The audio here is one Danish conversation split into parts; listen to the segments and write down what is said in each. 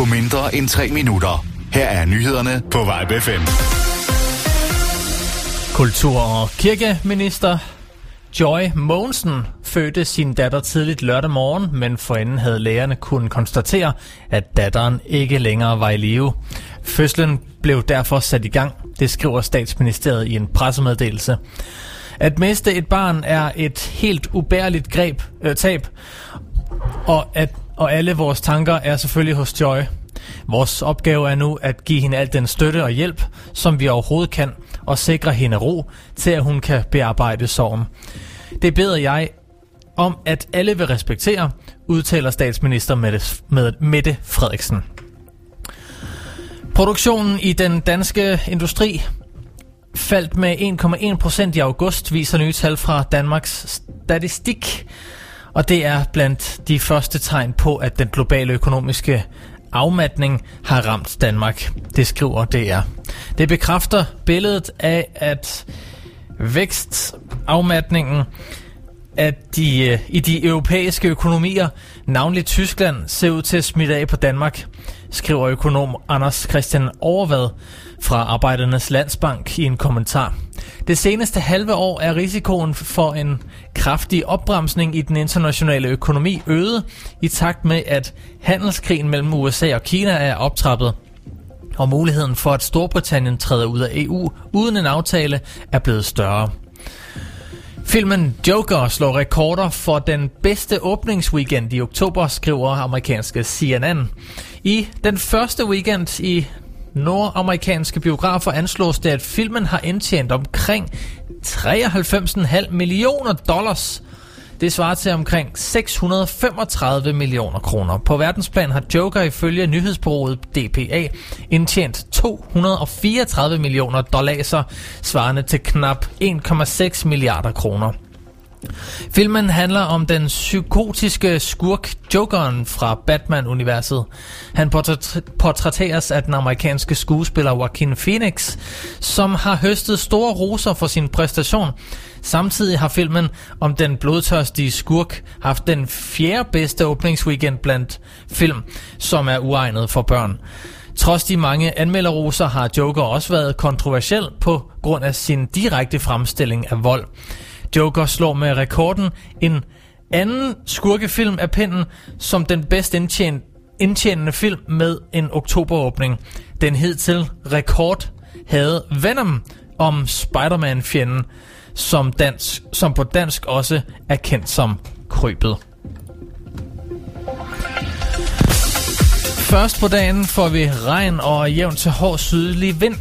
på mindre end 3 minutter. Her er nyhederne på Vibe FM. Kultur- og kirkeminister Joy Mogensen fødte sin datter tidligt lørdag morgen, men forinden havde lægerne kunnet konstatere, at datteren ikke længere var i live. Fødslen blev derfor sat i gang, det skriver Statsministeriet i en pressemeddelelse. At miste et barn er et helt ubærligt tab, og alle vores tanker er selvfølgelig hos Joy. Vores opgave er nu at give hende al den støtte og hjælp, som vi overhovedet kan, og sikre hende ro til, at hun kan bearbejde sorgen. Det beder jeg om, at alle vil respektere, udtaler statsminister Mette Frederiksen. Produktionen i den danske industri faldt med 1,1% i august, viser nye tal fra Danmarks Statistik. Og det er blandt de første tegn på, at den globale økonomiske afmatning har ramt Danmark. Det skriver DR. Det bekræfter billedet af, at vækstafmatningen i de europæiske økonomier, navnlig Tyskland, ser ud til at smitte af på Danmark, skriver økonom Anders Christian Overvad fra Arbejdernes Landsbank i en kommentar. Det seneste halve år er risikoen for en kraftig opbremsning i den internationale økonomi øget, i takt med at handelskrigen mellem USA og Kina er optrappet, og muligheden for at Storbritannien træder ud af EU uden en aftale er blevet større. Filmen Joker slår rekorder for den bedste åbningsweekend i oktober, skriver amerikanske CNN. I den første weekend i nordamerikanske biografer anslås det, at filmen har indtjent omkring $93,5 millioner. Det svarer til omkring 635 millioner kroner. På verdensplan har Joker ifølge nyhedsbureauet DPA indtjent $234 millioner, svarende til knap 1,6 milliarder kroner. Filmen handler om den psykotiske skurk Jokeren fra Batman-universet. Han portrætteres af den amerikanske skuespiller Joaquin Phoenix, som har høstet store roser for sin præstation. Samtidig har filmen om den blodtørstige skurk haft den 4. bedste åbningsweekend blandt film, som er uegnet for børn. Trods de mange anmelderroser har Joker også været kontroversiel på grund af sin direkte fremstilling af vold. Joker slår med rekorden en anden skurkefilm af pinden som den bedst indtjenende film med en oktoberåbning. Den hidtil rekord havde Venom om Spider-Man-fjenden, som på dansk også er kendt som Krybet. Først på dagen får vi regn og jævn til hård sydlig vind,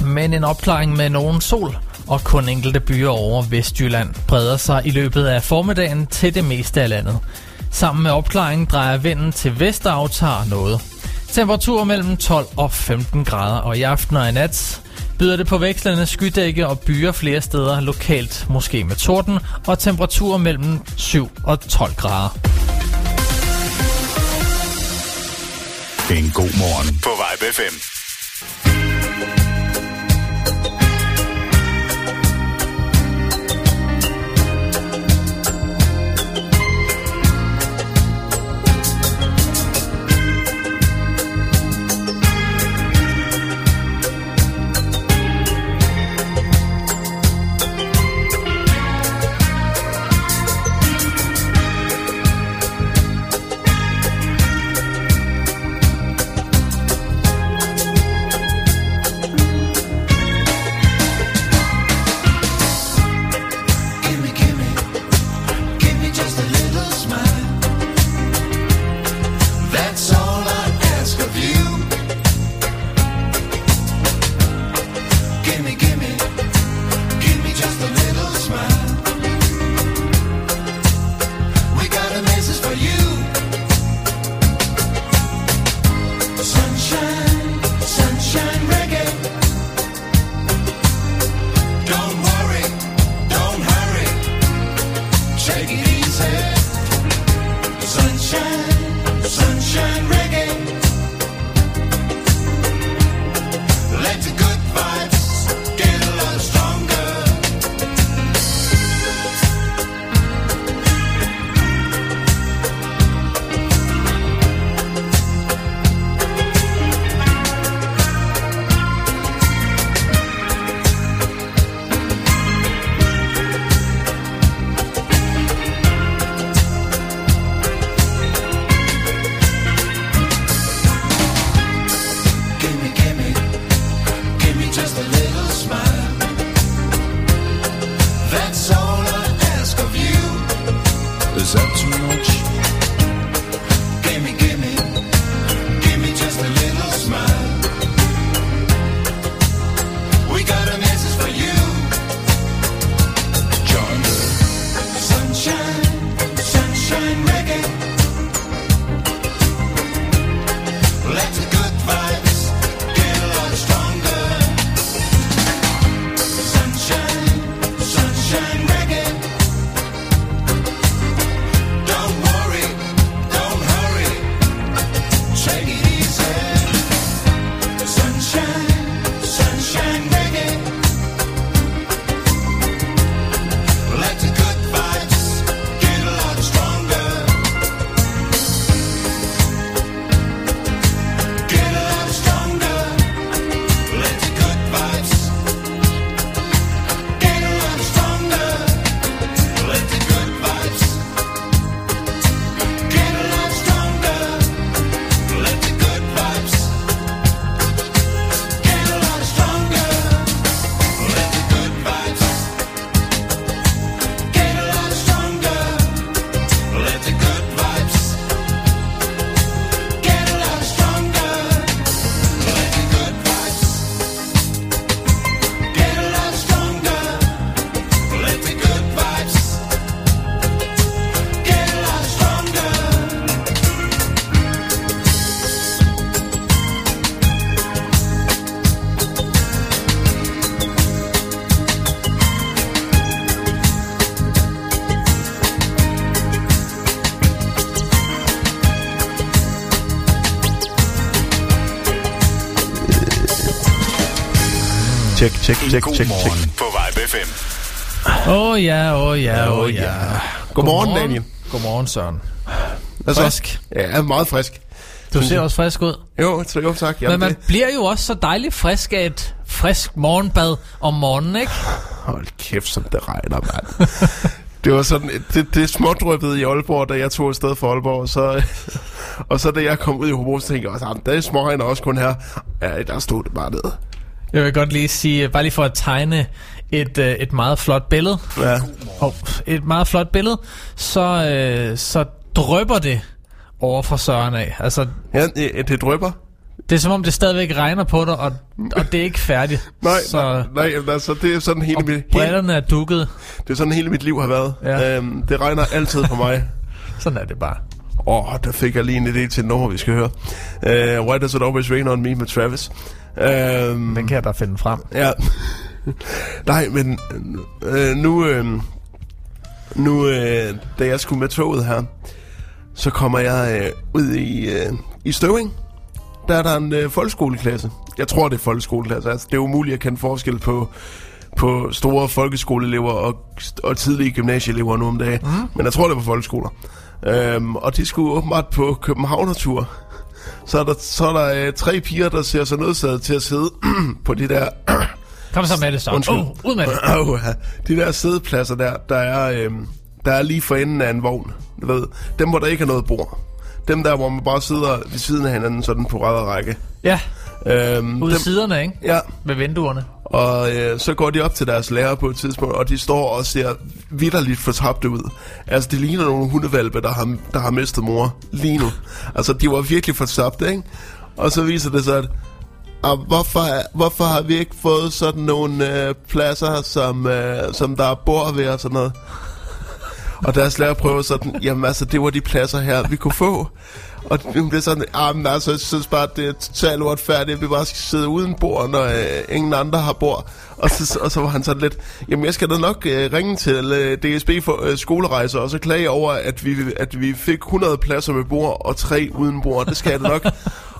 men en opklaring med nogen sol. Og kun enkelte byer over Vestjylland breder sig i løbet af formiddagen til det meste af landet. Sammen med opklaringen drejer vinden til vest og aftager noget. Temperaturer mellem 12 og 15 grader, og i aften og i nat byder det på vekslende skydække og byer flere steder lokalt, måske med torden, og temperaturer mellem 7 og 12 grader. En god morgen på Vibe FM. Tjek. Godmorgen på Vibe FM. Åh ja. Godmorgen, Daniel. Godmorgen, Søren. Frisk. Ja, meget frisk. Du ser også frisk ud. Jo, tak. Jamen, men man bliver jo også så dejligt frisk af et frisk morgenbad om morgenen, ikke? Hold kæft, som det regner, mand. Det var sådan, det smådryppede i Aalborg, da jeg tog afsted fra Aalborg, og så da jeg kom ud i Hobro, så tænkte jeg også, at der er småregner også kun her. Ja, der stod det bare ned. Jeg vil godt lige sige, bare lige for at tegne et meget flot billede. Ja. Et meget flot billede, så drypper det over fra Søren af. Altså, ja, det drypper. Det er som om det stadigvæk regner på dig, og det er ikke færdigt. Nej, altså det er sådan hele mit... Brillerne er dukket. Det er sådan hele mit liv har været. Ja. Det regner altid på mig. Sådan er det bare. Der fik jeg lige en idé til et nummer, vi skal høre. Why Does It Always Rain On Me med Travis. Den kan jeg da finde frem. Ja. Nej, men nu, da jeg skulle med toget her, så kommer jeg ud i Støvring. Der er der en folkeskoleklasse. Jeg tror, det er folkeskoleklasse. Altså, det er umuligt at kende forskel på store folkeskoleelever og tidlige gymnasieelever nu om dagen. Mm. Men jeg tror, det var folkeskoler. Og de skulle åbenbart på Københavnertur. Så er der tre piger, der ser så nødsaget til at sidde på de der... Kom så med det, så. Ud med det. De der sædepladser der er lige for enden af en vogn. Du ved, dem, hvor der ikke er noget bord. Dem der, hvor man bare sidder ved siden af hinanden, sådan på ræd og række. Ja, ude siderne, ikke? Ja. Ved vinduerne. Og så går de op til deres lærer på et tidspunkt, og de står og ser vitterligt fortabte ud. Altså, de ligner nogle hundevalpe, der har mistet mor lige nu. Altså, de var virkelig fortabte, ikke? Og så viser det sig, at hvorfor har vi ikke fået sådan nogle pladser, som der er bord ved og sådan noget? Og deres lærer prøver sådan, jamen altså, det var de pladser her, vi kunne få. Og hun bliver sådan, men altså, jeg synes bare, det er totalt uretfærdigt, at vi bare skal sidde uden bord, når ingen andre har bord. Og så var han sådan lidt, jamen jeg skal da nok ringe til DSB for skolerejser, og så klage over, at vi fik 100 pladser med bord, og 3 uden bord, det skal jeg da nok.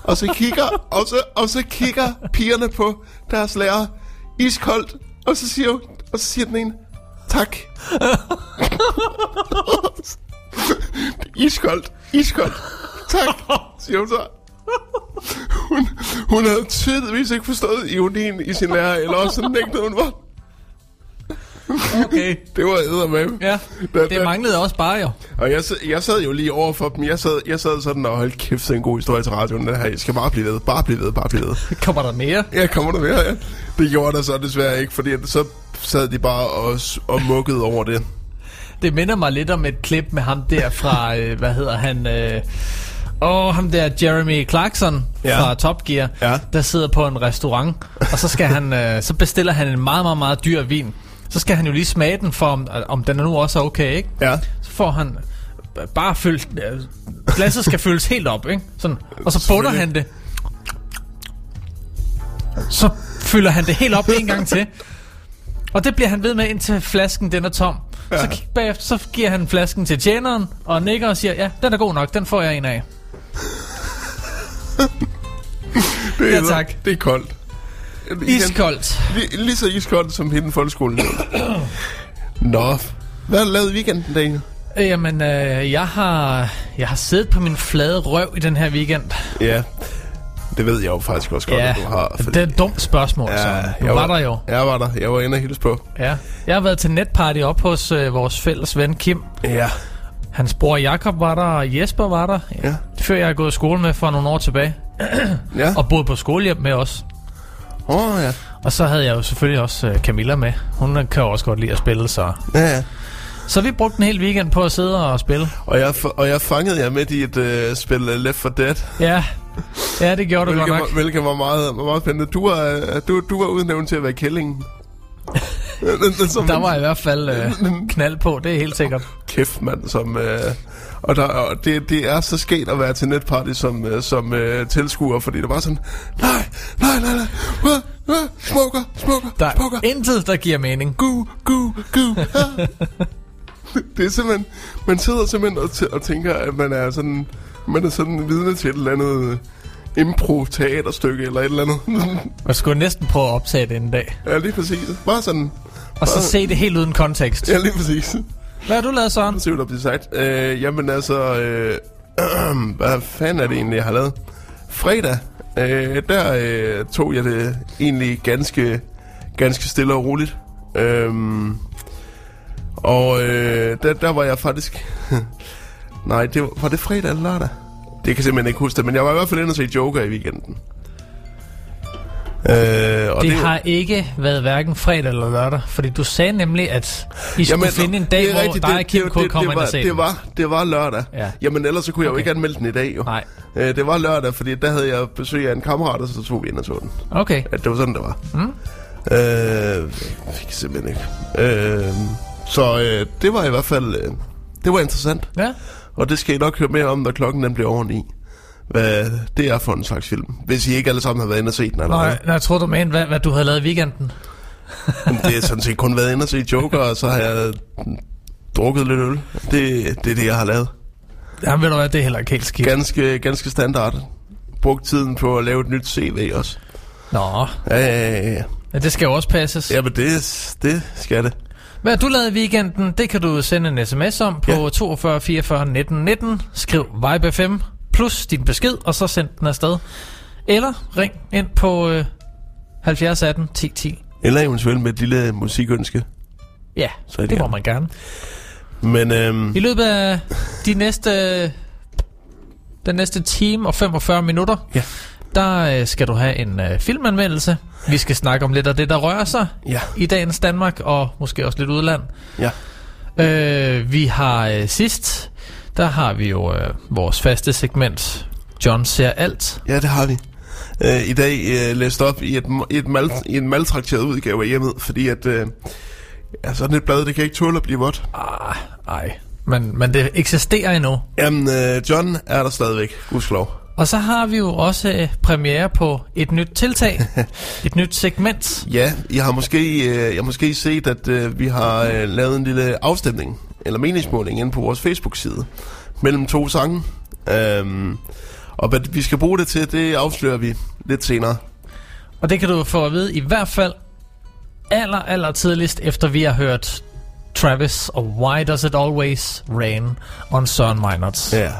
Og så kigger pigerne på deres lærer iskoldt, og så siger den ene, tak. Iskoldt. Tak, siger hun så. Hun havde tydeligvis ikke forstået ironien i sin lærer, eller også nægtede hun var. Okay. Det var eddermame. Ja, det manglede også bare, jo. Og jeg sad jo lige overfor dem. Jeg sad sådan, og hold kæft, det er en god historie til radioen. Det her, jeg skal bare blive ved, bare blive ved. Kommer der mere? Ja, ja. Det gjorde der så desværre ikke, fordi så sad de bare og mukkede over det. Det minder mig lidt om et klip med ham der fra, hvad hedder han... ham der Jeremy Clarkson fra Top Gear, der sidder på en restaurant, og så skal han, så bestiller han en meget, meget, meget dyr vin. Så skal han jo lige smage den for, om den er nu også okay, ikke? Ja. Så får han bare fyldt... Glasset skal fyldes helt op, ikke? Sådan. Og så bunder han det. Så fylder han det helt op en gang til. Og det bliver han ved med, indtil flasken den er tom. Ja. Så bagefter, så giver han flasken til tjeneren, og nikker og siger, ja, den er god nok, den får jeg en af. Ja, tak. Det er koldt. Iskoldt. Lige så iskoldt som hende folkeskolen. Nå, hvad lavede weekenden, Daniel? Jamen, jeg har siddet på min flade røv i den her weekend. Ja, det ved jeg jo faktisk også godt, at du har. Fordi... Det er et dumt spørgsmål, så. Du var der jo. Jeg var der. Jeg var inde og hilse på. Ja, jeg har været til netparty op hos vores fælles ven Kim. Ja. Hans bror Jakob var der, og Jesper var der. Ja. Før jeg er gået i skole med for nogle år tilbage. Ja. Og boede på skolehjem med os. Ja. Og så havde jeg jo selvfølgelig også Camilla med. Hun kan også godt lide at spille, så... Ja. Så vi brugte en hel weekend på at sidde og spille. Og jeg fangede jer midt i et spil Left 4 Dead. Ja, det gjorde du godt nok. Hvilket var meget spændende. Du var udnævnt til at være kællingen. Der var i hvert fald knald på, det er helt sikkert. Kæft, mand, som... Og det er så sket at være til netparty som tilskuer, fordi det var sådan, nej, smoker. Der er intet, der giver mening. Gu. Det er simpelthen, man sidder simpelthen og tænker, at man er sådan vidne til et eller andet impro-teaterstykke eller et eller andet. Man skulle næsten prøve at optage det en dag. Ja, lige præcis. Bare sådan. Og så se det helt uden kontekst. Ja, lige præcis. Hvad har du lavet, Søren? Se, hvad der bliver sagt. Jamen altså, hvad fanden er det egentlig, jeg har lavet? Fredag, der tog jeg det egentlig ganske stille og roligt. Og der var jeg faktisk... Nej, det var det fredag eller lørdag? Det kan simpelthen ikke huske det, men jeg var i hvert fald inde og se Joker i weekenden. Og det har ikke været hverken fredag eller lørdag, fordi du sagde nemlig, at I skulle finde en dag, hvor dig og Kim K. kommer ind og se den. Det var lørdag. Ja. Jamen ellers så kunne jeg jo ikke anmelde den i dag jo. Nej. Det var lørdag, fordi der havde jeg besøg af en kammerat, og så tog vi ind og så den. Okay. At det var sådan, det var. Mm. Jeg fik simpelthen ikke. Så det var i hvert fald... det var interessant. Ja. Og det skal I nok høre mere om, når klokken den bliver oveni. Hvad det er for en slags film. Hvis I ikke alle sammen har været inde og set den allerede. Nej, jeg tror du mener, hvad du havde lavet i weekenden. Det er sådan set kun været inde og se Joker, og så har jeg drukket lidt øl. Det er det, jeg har lavet. Jamen ved du hvad, det er heller ikke helt skidt. Ganske standard. Brugt tiden på at lave et nyt CV også. Nå. Ja. Ja, det skal jo også passes. Ja, men det skal det. Hvad du lavede i weekenden, det kan du sende en sms om på 42 44 19 19. Skriv Vibe FM plus din besked, og så send den afsted. Eller ring ind på 70 18 10 10. Eller eventuelt med et lille musikønske. Ja, det må man gerne. Men i løbet af den næste time og 45 minutter, der skal du have en filmanmeldelse. Vi skal snakke om lidt af det, der rører sig i dagens Danmark, og måske også lidt udland. Ja. Vi har sidst, der har vi jo vores faste segment, John ser alt. Ja, det har vi. I dag læst op i en maltrakteret udgave af Hjemmet, fordi at sådan et blad, det kan ikke tåle at blive vådt. Nej, men det eksisterer endnu. Jamen, John er der stadigvæk, gudskelov. Og så har vi jo også premiere på et nyt tiltag, et nyt segment. Ja, jeg har måske set, at vi har lavet en lille afstemning, eller meningsmåling, inde på vores Facebook-side, mellem to sange. Og hvad vi skal bruge det til, det afslører vi lidt senere. Og det kan du få at vide i hvert fald aller tidligst, efter vi har hørt Travis og Why Does It Always Rain on Søren Meinertz. Ja.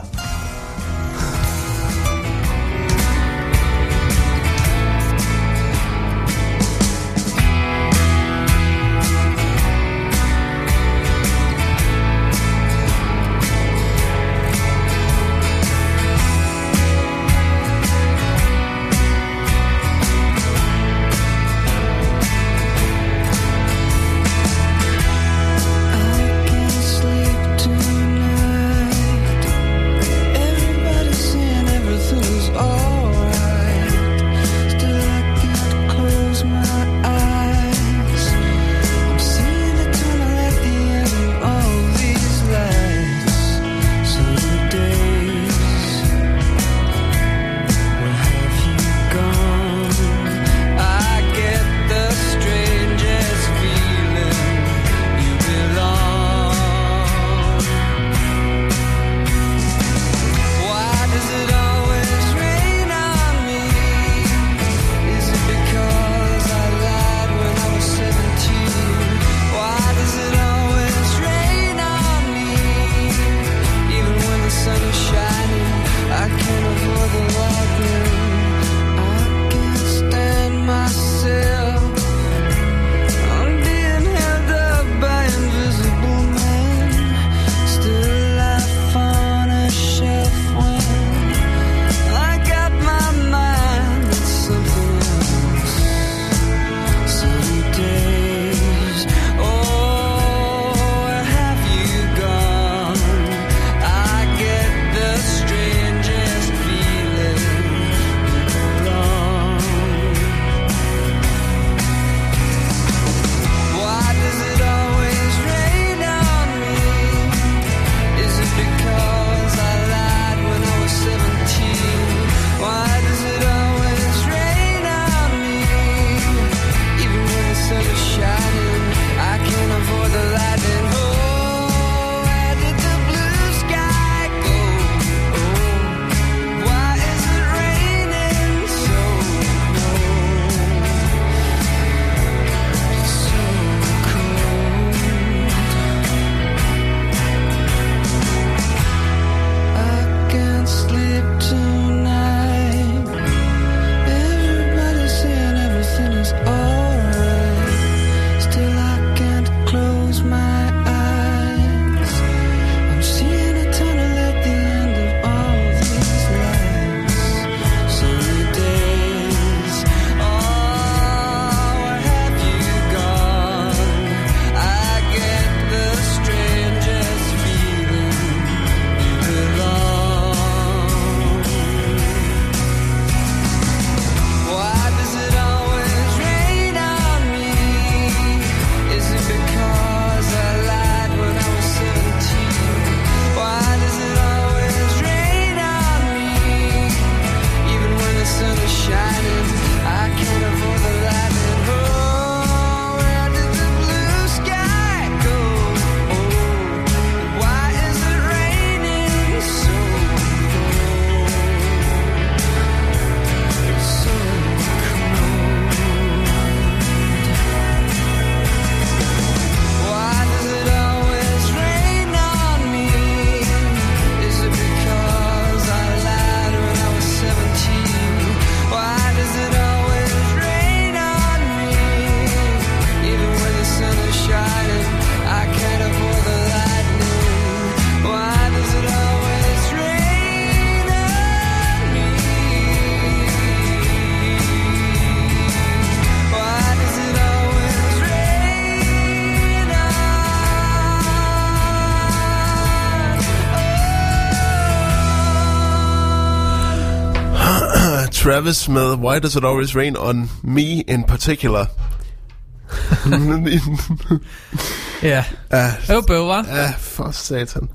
Travis med Why Does It Always Rain On Me In Particular. Ja. Øvbøv, hva'? Ja, for satan.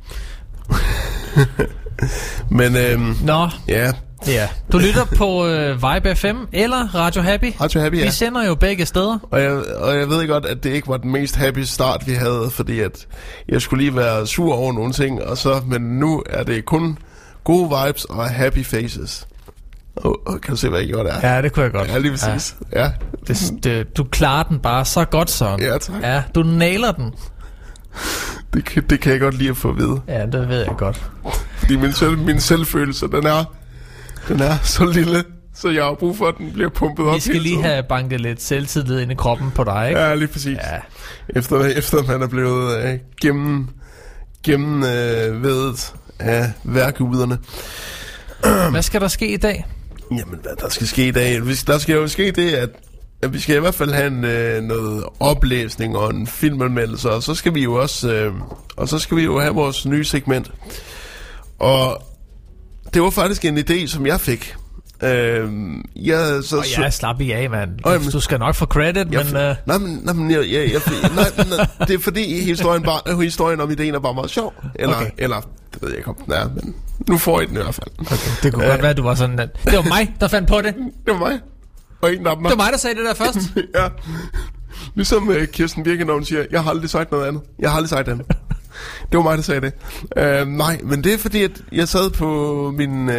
Men nå. Ja. Ja. Du lytter på Vibe FM eller Radio Happy. Radio Happy, ja. Vi sender jo begge steder. Og jeg ved godt, at det ikke var den mest happy start, vi havde, fordi at jeg skulle lige være sur over nogle ting, og så, men nu er det kun gode vibes og happy faces. Kan du se, hvad jeg gjorde der? Ja, det kunne jeg godt. Ja, lige præcis. Ja. Ja. Du klarer den bare så godt, sådan. Ja, tak. Ja, du nailer den. Det kan jeg godt lide at få at vide. Ja, det ved jeg godt. Fordi min selvfølelse, den er så lille, så jeg har brug for, at den bliver pumpet op hele tiden. Vi skal lige have banket lidt selvtillid ind i kroppen på dig, ikke? Ja, lige præcis. Ja. Efter man er blevet gennemvedet af værkuderne. Hvad skal der ske i dag? Jamen, hvad der skal ske i dag? Der skal jo ske det, at vi skal i hvert fald have noget oplæsning og en filmanmeldelse, og så skal vi jo også have vores nye segment. Og det var faktisk en idé, som jeg fik. Jeg er slap i af, mand. Du skal nok få credit, men... Nej, det er fordi historien om idéen er bare meget sjov. Eller det ved jeg ikke om den er, men nu får I den i hvert fald. Okay, det kunne godt være, at du var sådan... At det var mig, der fandt på det. Det var mig. Og en af dem. Det var mig, der sagde det der først. Ja. Ligesom Kirsten Birkenau siger, jeg har aldrig sagt noget andet. Det var mig, der sagde det. Nej, men det er fordi, at jeg sad på min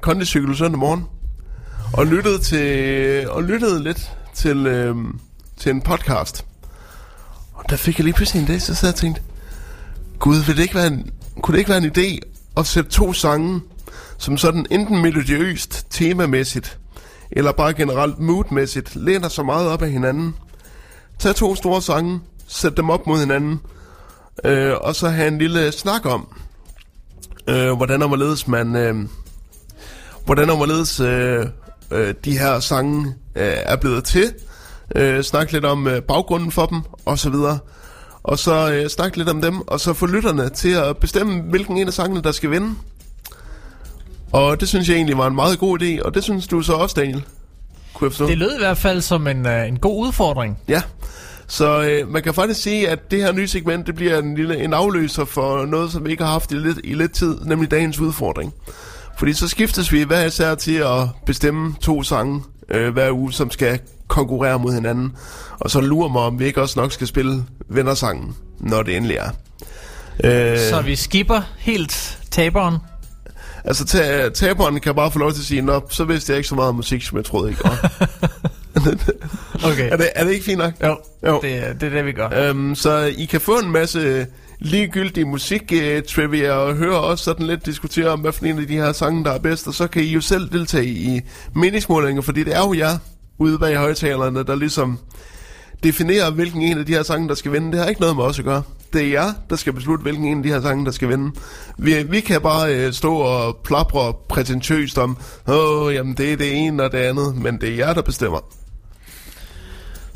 kondicykel søndag morgen og lyttede lidt til en podcast. Og der fik jeg lige pludselig en dag, så sad jeg og tænkte, gud, kunne det ikke være en idé at sætte to sange, som sådan enten melodiøst, temamæssigt, eller bare generelt moodmæssigt, læner så meget op af hinanden. Tag to store sange, sæt dem op mod hinanden, og så have en lille snak om hvordan de her sange er blevet til, snak lidt om baggrunden for dem og så videre, og så snak lidt om dem, og så få lytterne til at bestemme, hvilken en af sangene der skal vinde. Og det synes jeg egentlig var en meget god idé, og det synes du så også, Daniel? Det lød i hvert fald som en god udfordring. Ja. Så man kan faktisk sige, at det her nye segment, det bliver en afløser for noget, som vi ikke har haft i lidt tid, nemlig dagens udfordring. Fordi så skiftes vi hver især til at bestemme to sange hver uge, som skal konkurrere mod hinanden. Og så lurer mig, om vi ikke også nok skal spille vennersangen, når det endelig er. Så vi skipper helt taberen? Altså taberen kan bare få lov til at sige, nå, så vidste jeg ikke så meget om musik, som jeg troede ikke. Okay. Er det ikke fint nok? Jo. Det er det, vi gør. Så I kan få en masse ligegyldige musik-trivia og høre os sådan lidt diskutere om, hvad for en af de her sange, der er bedst. Og så kan I jo selv deltage i meningsmålinger, fordi det er jo jer ude bag højtalerne, der ligesom definerer, hvilken en af de her sange, der skal vinde. Det har ikke noget med os at gøre. Det er jer, der skal beslutte, hvilken en af de her sange, der skal vinde. Vi kan bare stå og plapre prætentiøst om, jamen det er det ene og det andet, men det er jer, der bestemmer.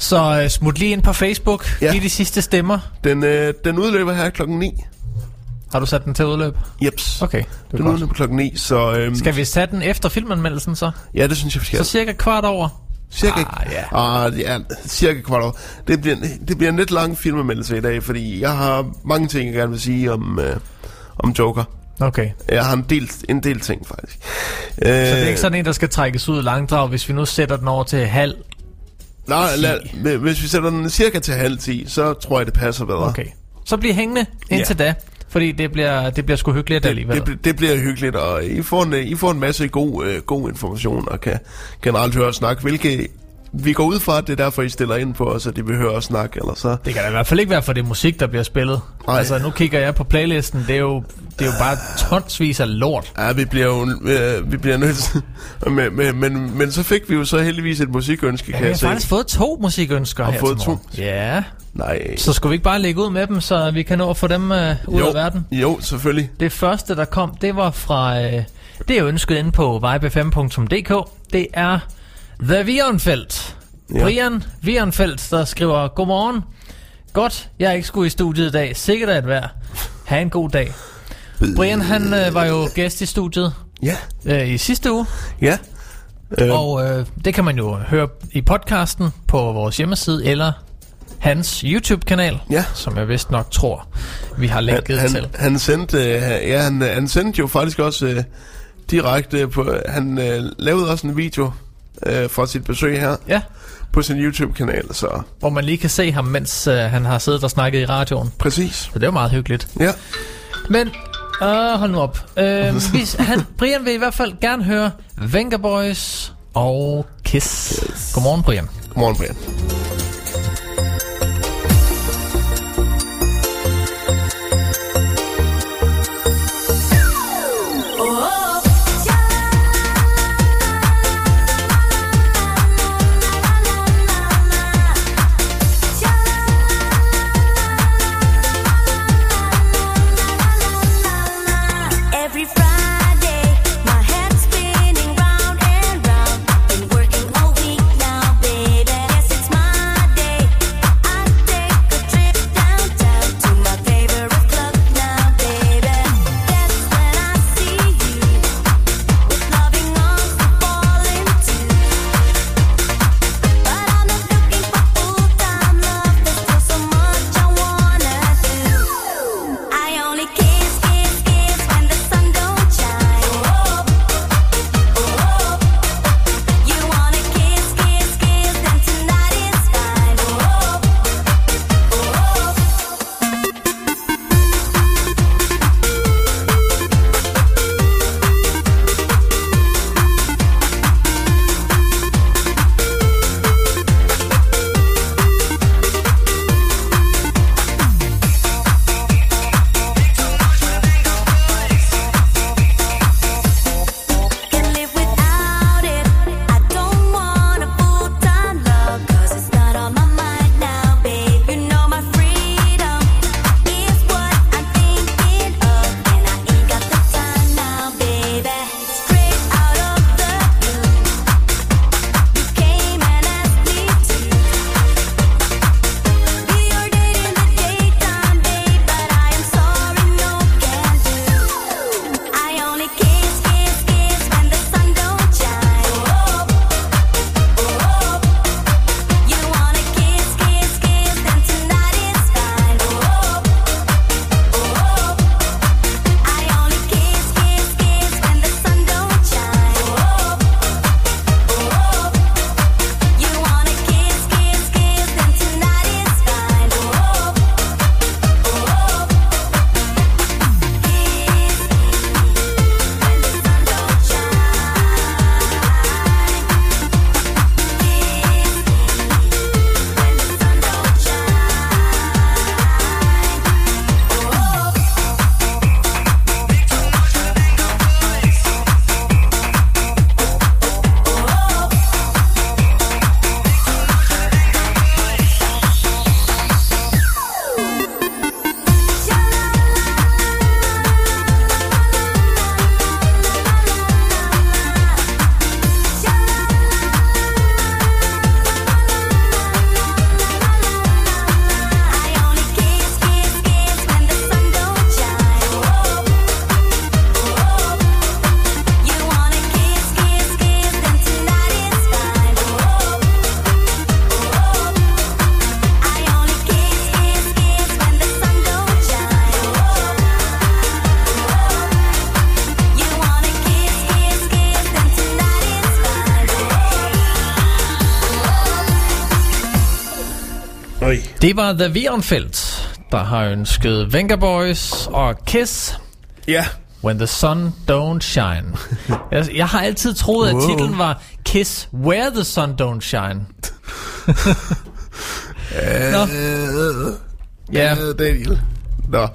Så smut lige ind på Facebook, ja. Lige de sidste stemmer. Den udløber her klokken 9. Har du sat den til at udløbe? Jeps. Okay, den udløber klokken 9, så... Skal vi sætte den efter filmanmeldelsen så? Ja, det synes jeg, vi skal. Så cirka kvart over? Cirka kvart over. Det bliver en lidt lang filmanmeldelse i dag, fordi jeg har mange ting, jeg gerne vil sige om Joker. Okay. Jeg har en del ting, faktisk. Så det er ikke sådan en, der skal trækkes ud i langdrag, hvis vi nu sætter den over til halv? Nej, hvis vi sætter den cirka til halv 10, så tror jeg, det passer bedre. Okay. Så bliver hængende indtil da, fordi det bliver sgu hyggeligt alligevel. Det bliver hyggeligt, og I får en masse god information, og kan generelt høre og snakke, hvilke vi går ud fra, at det er derfor, I stiller ind på os, at de vil høre og snakke, eller så. Det kan da i hvert fald ikke være for det musik, der bliver spillet. Nej. Altså, nu kigger jeg på playlisten, det er jo bare tonsvis af lort. Ja, vi bliver nødt men så fik vi jo så heldigvis et musikønske, kan jeg se. Vi har faktisk fået to musikønsker her til morgen. Ja. Nej. Så skulle vi ikke bare lægge ud med dem, så vi kan nå at få dem ud af verden? Jo, selvfølgelig. Det første, der kom, det var fra... det er ønsket inde på vibe5.dk. Det er... The Vierenfeldt. Ja. Brian Vierenfeldt, der skriver, godmorgen. Godt, jeg ikke skulle i studiet i dag. Sikkert at være. Ha' en god dag. Brian, han var jo gæst i studiet i sidste uge. Ja. Og det kan man jo høre i podcasten på vores hjemmeside eller hans YouTube-kanal, ja, som jeg vist nok tror, vi har linket til. Han sendte jo faktisk også direkte på... Han lavede også en video fra sit besøg her, ja, på sin YouTube-kanal. Så. Hvor man lige kan se ham, mens han har siddet og snakket i radioen. Præcis. Så det er jo meget hyggeligt. Ja. Men... hold nu op. Brian vil i hvert fald gerne høre Venga Boys og Kiss. Yes. Godmorgen, Brian. Godmorgen, Brian. Det var The Vierenfeldt, der har ønsket Venga Boys og Kiss. Ja. Yeah. When the sun don't shine. Jeg har altid troet, at titlen var Kiss Where the sun don't shine. Ja, Daniel. Nå.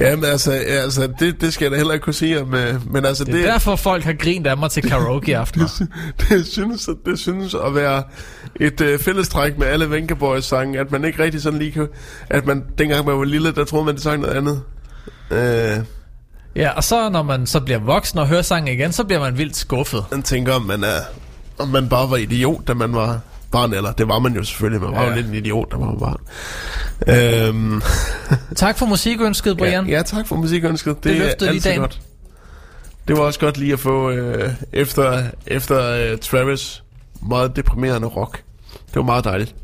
Jamen altså det skal jeg da heller ikke kunne sige, men altså det er derfor folk har grint af mig til karaoke aftener. det synes at være et fællestræk med alle Venga Boys sange, at man ikke rigtig sådan lige kan, at man dengang man var lille, der troede man det sang noget andet. Ja, og så når man så bliver voksen og hører sangen igen, så bliver man vildt skuffet. Man tænker om man bare var idiot, da man var barn, eller det var man jo selvfølgelig. Man var jo lidt en idiot, der var barn. Tak for musikønsket, Brian. Ja, tak for musikønsket. Det løftede lige dagen. Godt. Det var også godt lige at få efter Travis meget deprimerende rock. Det var meget dejligt.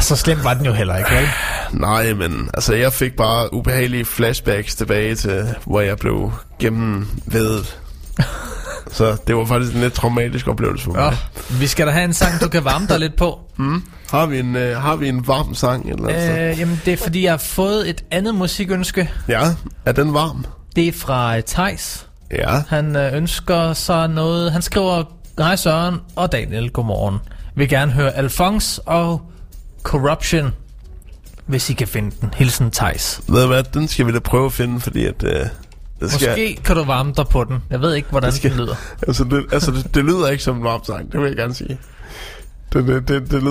Så slemt var den jo heller ikke, vel? Nej, men altså jeg fik bare ubehagelige flashbacks tilbage til, hvor jeg blev gennemvedet. Så det var faktisk en lidt traumatisk oplevelse for mig. Vi skal da have en sang, du kan varme dig lidt på. Har vi en varm sang eller sådan? Jamen det er fordi jeg har fået et andet musikønske. Ja, er den varm? Det er fra Theis. Ja. Han ønsker sig noget. Han skriver: Hej Søren og Daniel, godmorgen. Vil gerne høre Alphonse og Corruption, hvis I kan finde den. Hilsen Theis. Ved du hvad, den skal vi da prøve at finde, fordi at måske kan du varme dig på den. Jeg ved ikke, hvordan den lyder. Altså det lyder ikke som en varm sang, det vil jeg gerne sige. Det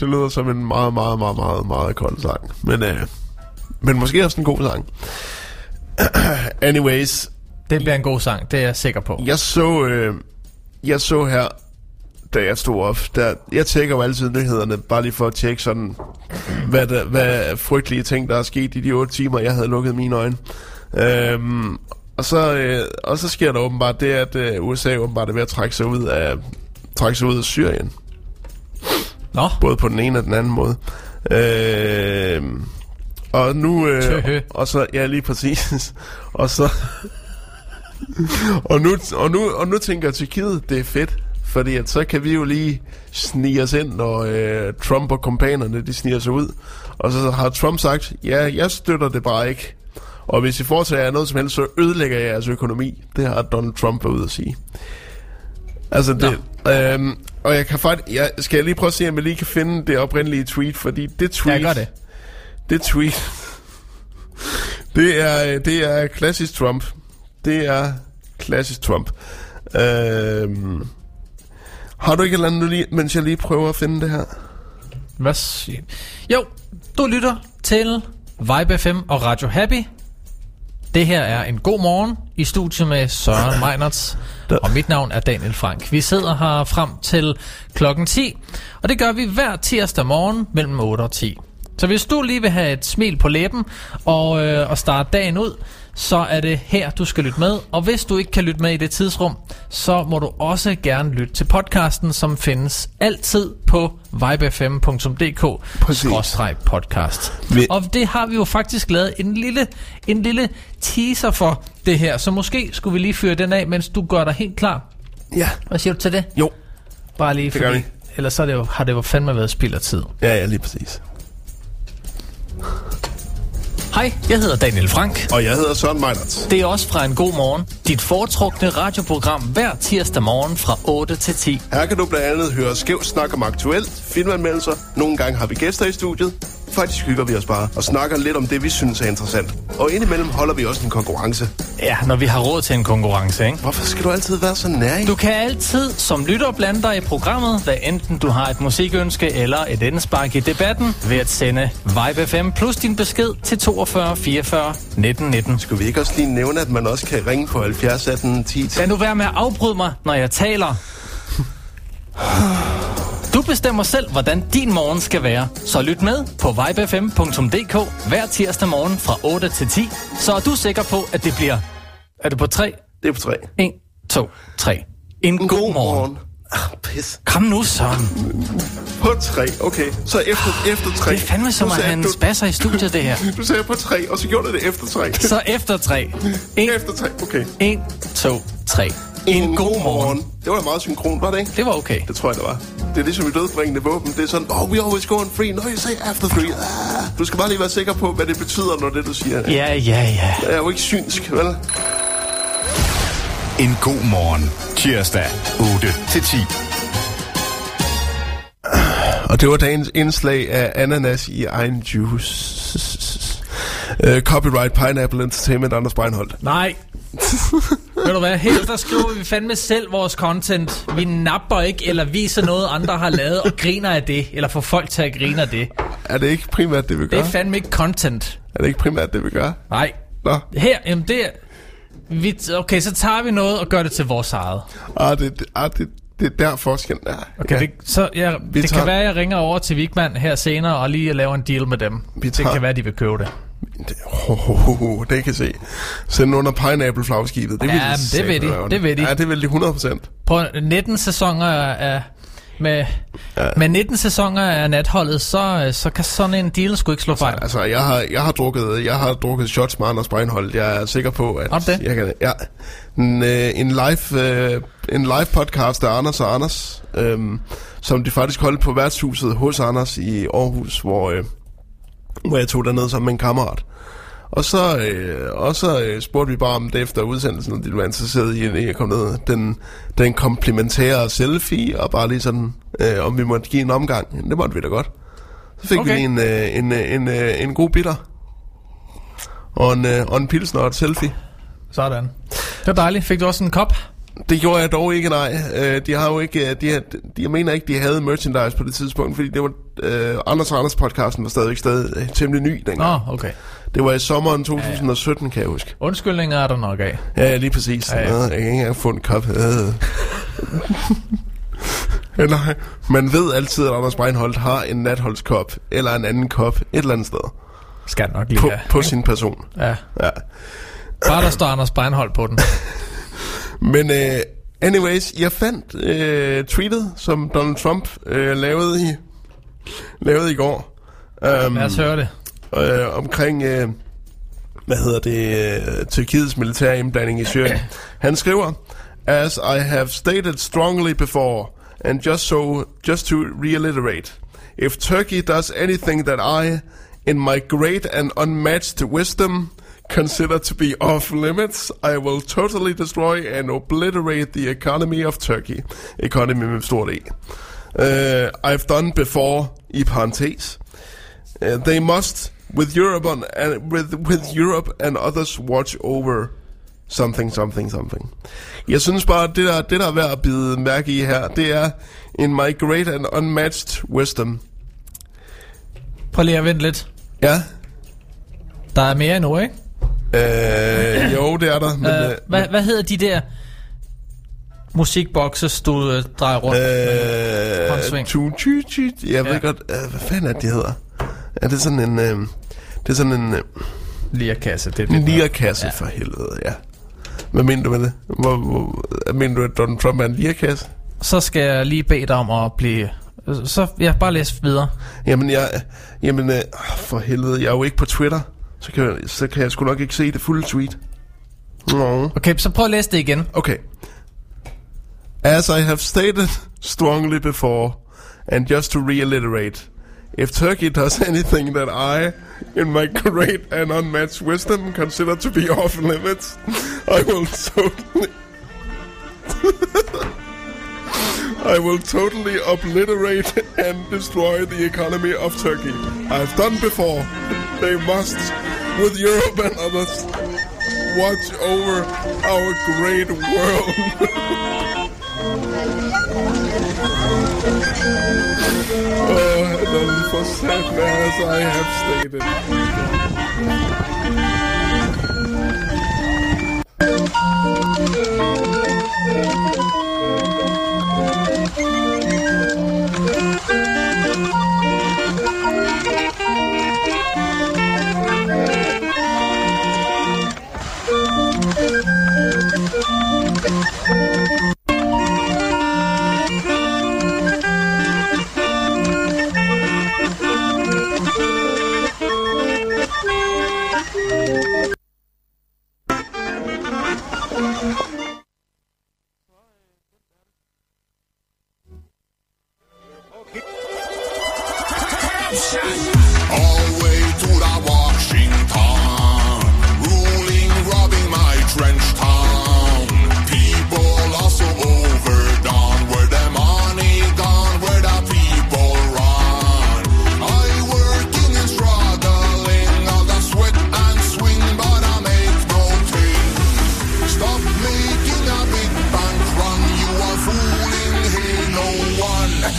lyder som en meget, meget, meget, meget, meget kold sang. Men måske også en god sang. Anyways. Det bliver en god sang, det er jeg sikker på. Jeg så her, da jeg stod op, jeg tjekker jo altid nyhederne, bare lige for at tjekke sådan, hvad frygtelige ting, der er sket i de 8 timer, jeg havde lukket mine øjne. Og så sker der åbenbart det, at USA åbenbart er ved at trække sig ud af Syrien. Nå. Både på den ene og den anden måde. Og nu og så ja, lige præcis. Og nu tænker Tyrkiet, det er fedt, fordi at så kan vi jo lige snige os ind, når Trump og kompanerne, de sniger sig ud. Og så har Trump sagt: ja, jeg støtter det bare ikke, og hvis I foretager jer noget som helst, så ødelægger jeg jeres økonomi. Det har Donald Trump været ude at sige. Altså det, ja. Og jeg kan faktisk, skal jeg lige prøve at se, om jeg lige kan finde det oprindelige tweet, fordi det tweet, ja, det tweet, det er klassisk Trump. Det er klassisk Trump. Har du ikke et eller andet lige, mens jeg lige prøver at finde det her? Hvad siger? Jo, du lytter til Vibe FM og Radio Happy. Det her er en god morgen i studiet med Søren Meinertz, og mit navn er Daniel Frank. Vi sidder her frem til klokken 10, og det gør vi hver tirsdag morgen mellem 8 og 10. Så hvis du lige vil have et smil på læben og starte dagen ud, så er det her, du skal lytte med. Og hvis du ikke kan lytte med i det tidsrum, så må du også gerne lytte til podcasten, som findes altid på vibefm.dk/podcast. Og det har vi jo faktisk lavet en lille teaser for det her, så måske skulle vi lige fyre den af, mens du gør dig helt klar. Ja. Hvad siger du til det? Jo. Bare lige, det gør vi. Ellers så har det jo fandme været spild af tid. Ja, lige præcis. Hej, jeg hedder Daniel Frank. Og jeg hedder Søren Meinertz. Det er også fra en god morgen. Dit foretrukne radioprogram hver tirsdag morgen fra 8 til 10. Her kan du blandt andet høre skævt snak om aktuelt, filmanmeldelser. Nogle gange har vi gæster i studiet. Faktisk hygger vi os bare og snakker lidt om det, vi synes er interessant. Og indimellem holder vi også en konkurrence. Ja, når vi har råd til en konkurrence, ikke? Hvorfor skal du altid være så nærig? Du kan altid som lytter blande dig i programmet, hvad enten du har et musikønske eller et indspark i debatten, ved at sende Vibe FM plus din besked til 42 44 19 19. Skulle vi ikke også lige nævne, at man også kan ringe på 70 18 10? Lad nu være med at afbryde mig, når jeg taler. Du bestemmer selv, hvordan din morgen skal være. Så lyt med på vibefm.dk hver tirsdag morgen fra 8 til 10. Så er du sikker på, at det bliver... Er det på 3? Det er på 3. 1, 2, 3. En god morgen. Pis. Kom nu, Søren. På 3, okay. Så efter 3. Det er fandme som, at han spasser i studiet, det her. Du sagde på 3, og så gjorde det efter 3. Så efter 3. Efter 3, okay. 1, 2, 3. En god morgen. Det var da meget synkron, var det ikke? Det var okay. Det tror jeg, det var. Det er ligesom i dødbringende våben. Det er sådan, we always go on free. No, you say after free. Du skal bare lige være sikker på, hvad det betyder, når det du siger. Ja. Jeg er jo ikke synsk, vel? En god morgen. Tirsdag 8-10. Og det var dagens indslag af ananas i egen juice. Copyright Pineapple Entertainment, Anders Breinholt. Nej. Ved du hvad, helt der skriver vi fandme selv vores content. Vi napper ikke eller viser noget andre har lavet og griner af det, eller får folk til at grine af det. Er det ikke primært det vi gør? Det er fandme ikke content. Er det ikke primært det vi gør? Nej. Nå. Her, jamen det er vi, okay, så tager vi noget og gør det til vores eget. Det er der forskellen er. Okay, ja. Det kan være jeg ringer over til Vigman her senere og lige laver en deal med dem. Det kan være de vil købe det. Det kan se. Send under pineapple-flagskibet. Det vil de. Ja, det vil de 100%. På 19 sæsoner af... Med 19 sæsoner af natholdet, så kan sådan en deal sgu ikke slå fejl. Altså, jeg har drukket shots med Anders Breinholt. Jeg er sikker på, at jeg kan... Ja, en live podcast af Anders og Anders, som de faktisk holdt på værtshuset hos Anders i Aarhus, hvor jeg tog derned sammen med en kammerat. Og så spurgte vi bare om det efter udsendelsen, om de var interesseret i at komme ned. Den komplementære selfie, og bare lige sådan, om vi måtte give en omgang. Det måtte vi da godt. Så fik vi en god bitter. Og en pilsner og et selfie. Sådan. Det var dejligt. Fik du også en kop? Det gjorde jeg dog ikke, nej. De har jo ikke... Jeg mener ikke, de havde merchandise på det tidspunkt, fordi det var... Anders-Podcasten var stadig temmelig ny dengang. Okay. Det var i sommeren 2017, kan jeg huske. Undskyldninger er der nok af. Ja, lige præcis. Ja. Jeg kan ikke engang få en kop. Eller, man ved altid, at Anders Breinholt har en natholdskop, eller en anden kop, et eller andet sted. Skal nok lige på sin person. Ja. Bare der står Anders Breinholt på den. Men anyways, jeg fandt tweetet, som Donald Trump lavede i går. Lad os høre det. Omkring, Tyrkiets militære indblanding i Syrien. Han skriver, "As I have stated strongly before, and just to reiterate, if Turkey does anything that I, in my great and unmatched wisdom, consider to be off limits, I will totally destroy and obliterate the economy of Turkey." Economy med stort E. "I've done before," i parentes. "They must, with Europe and others, watch over something, something, something." Jeg synes bare, at det der er værd at bide mærke i her, det er "in my great and unmatched wisdom." Prøv lige at vente lidt. Ja. Der er mere endnu, ikke? Jo, det er der. Men, hvad hedder de der musikbokser, du drejer rundt med? Jeg ved godt, hvad fanden er det hedder? Ja, det er sådan en... det er sådan en... lirekasse, det er det. En lirekasse, for helvede, ja. Hvad mener du med det? Mener du, at Donald Trump er en lirekasse? Så skal jeg lige bede dig om at blive... Så jeg bare læs videre. Jamen, for helvede, jeg er jo ikke på Twitter. Så kan jeg sgu nok ikke se det fulde tweet. No. Okay, så prøv at læse det igen. Okay. "As I have stated strongly before, and just to reiterate, if Turkey does anything that I, in my great and unmatched wisdom, consider to be off limits, I will totally obliterate and destroy the economy of Turkey. I've done before. They must, with Europe and others, watch over our great world. And for sadness I have stated.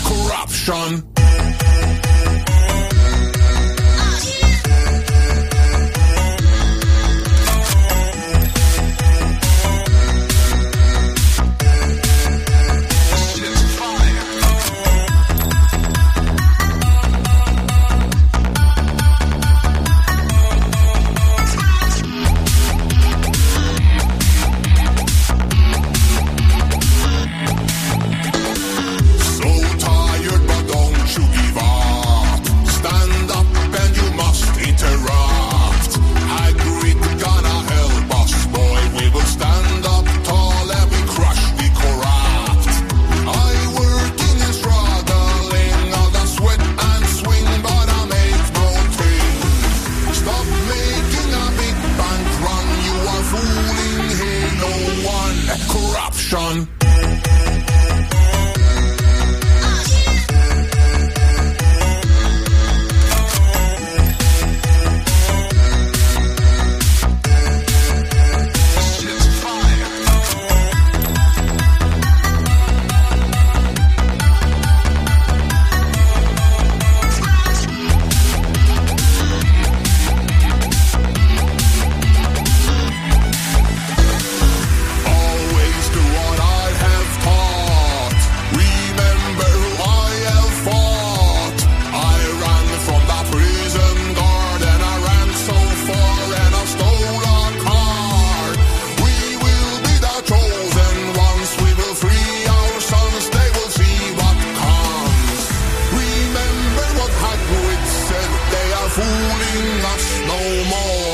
Corruption. fooling us no more.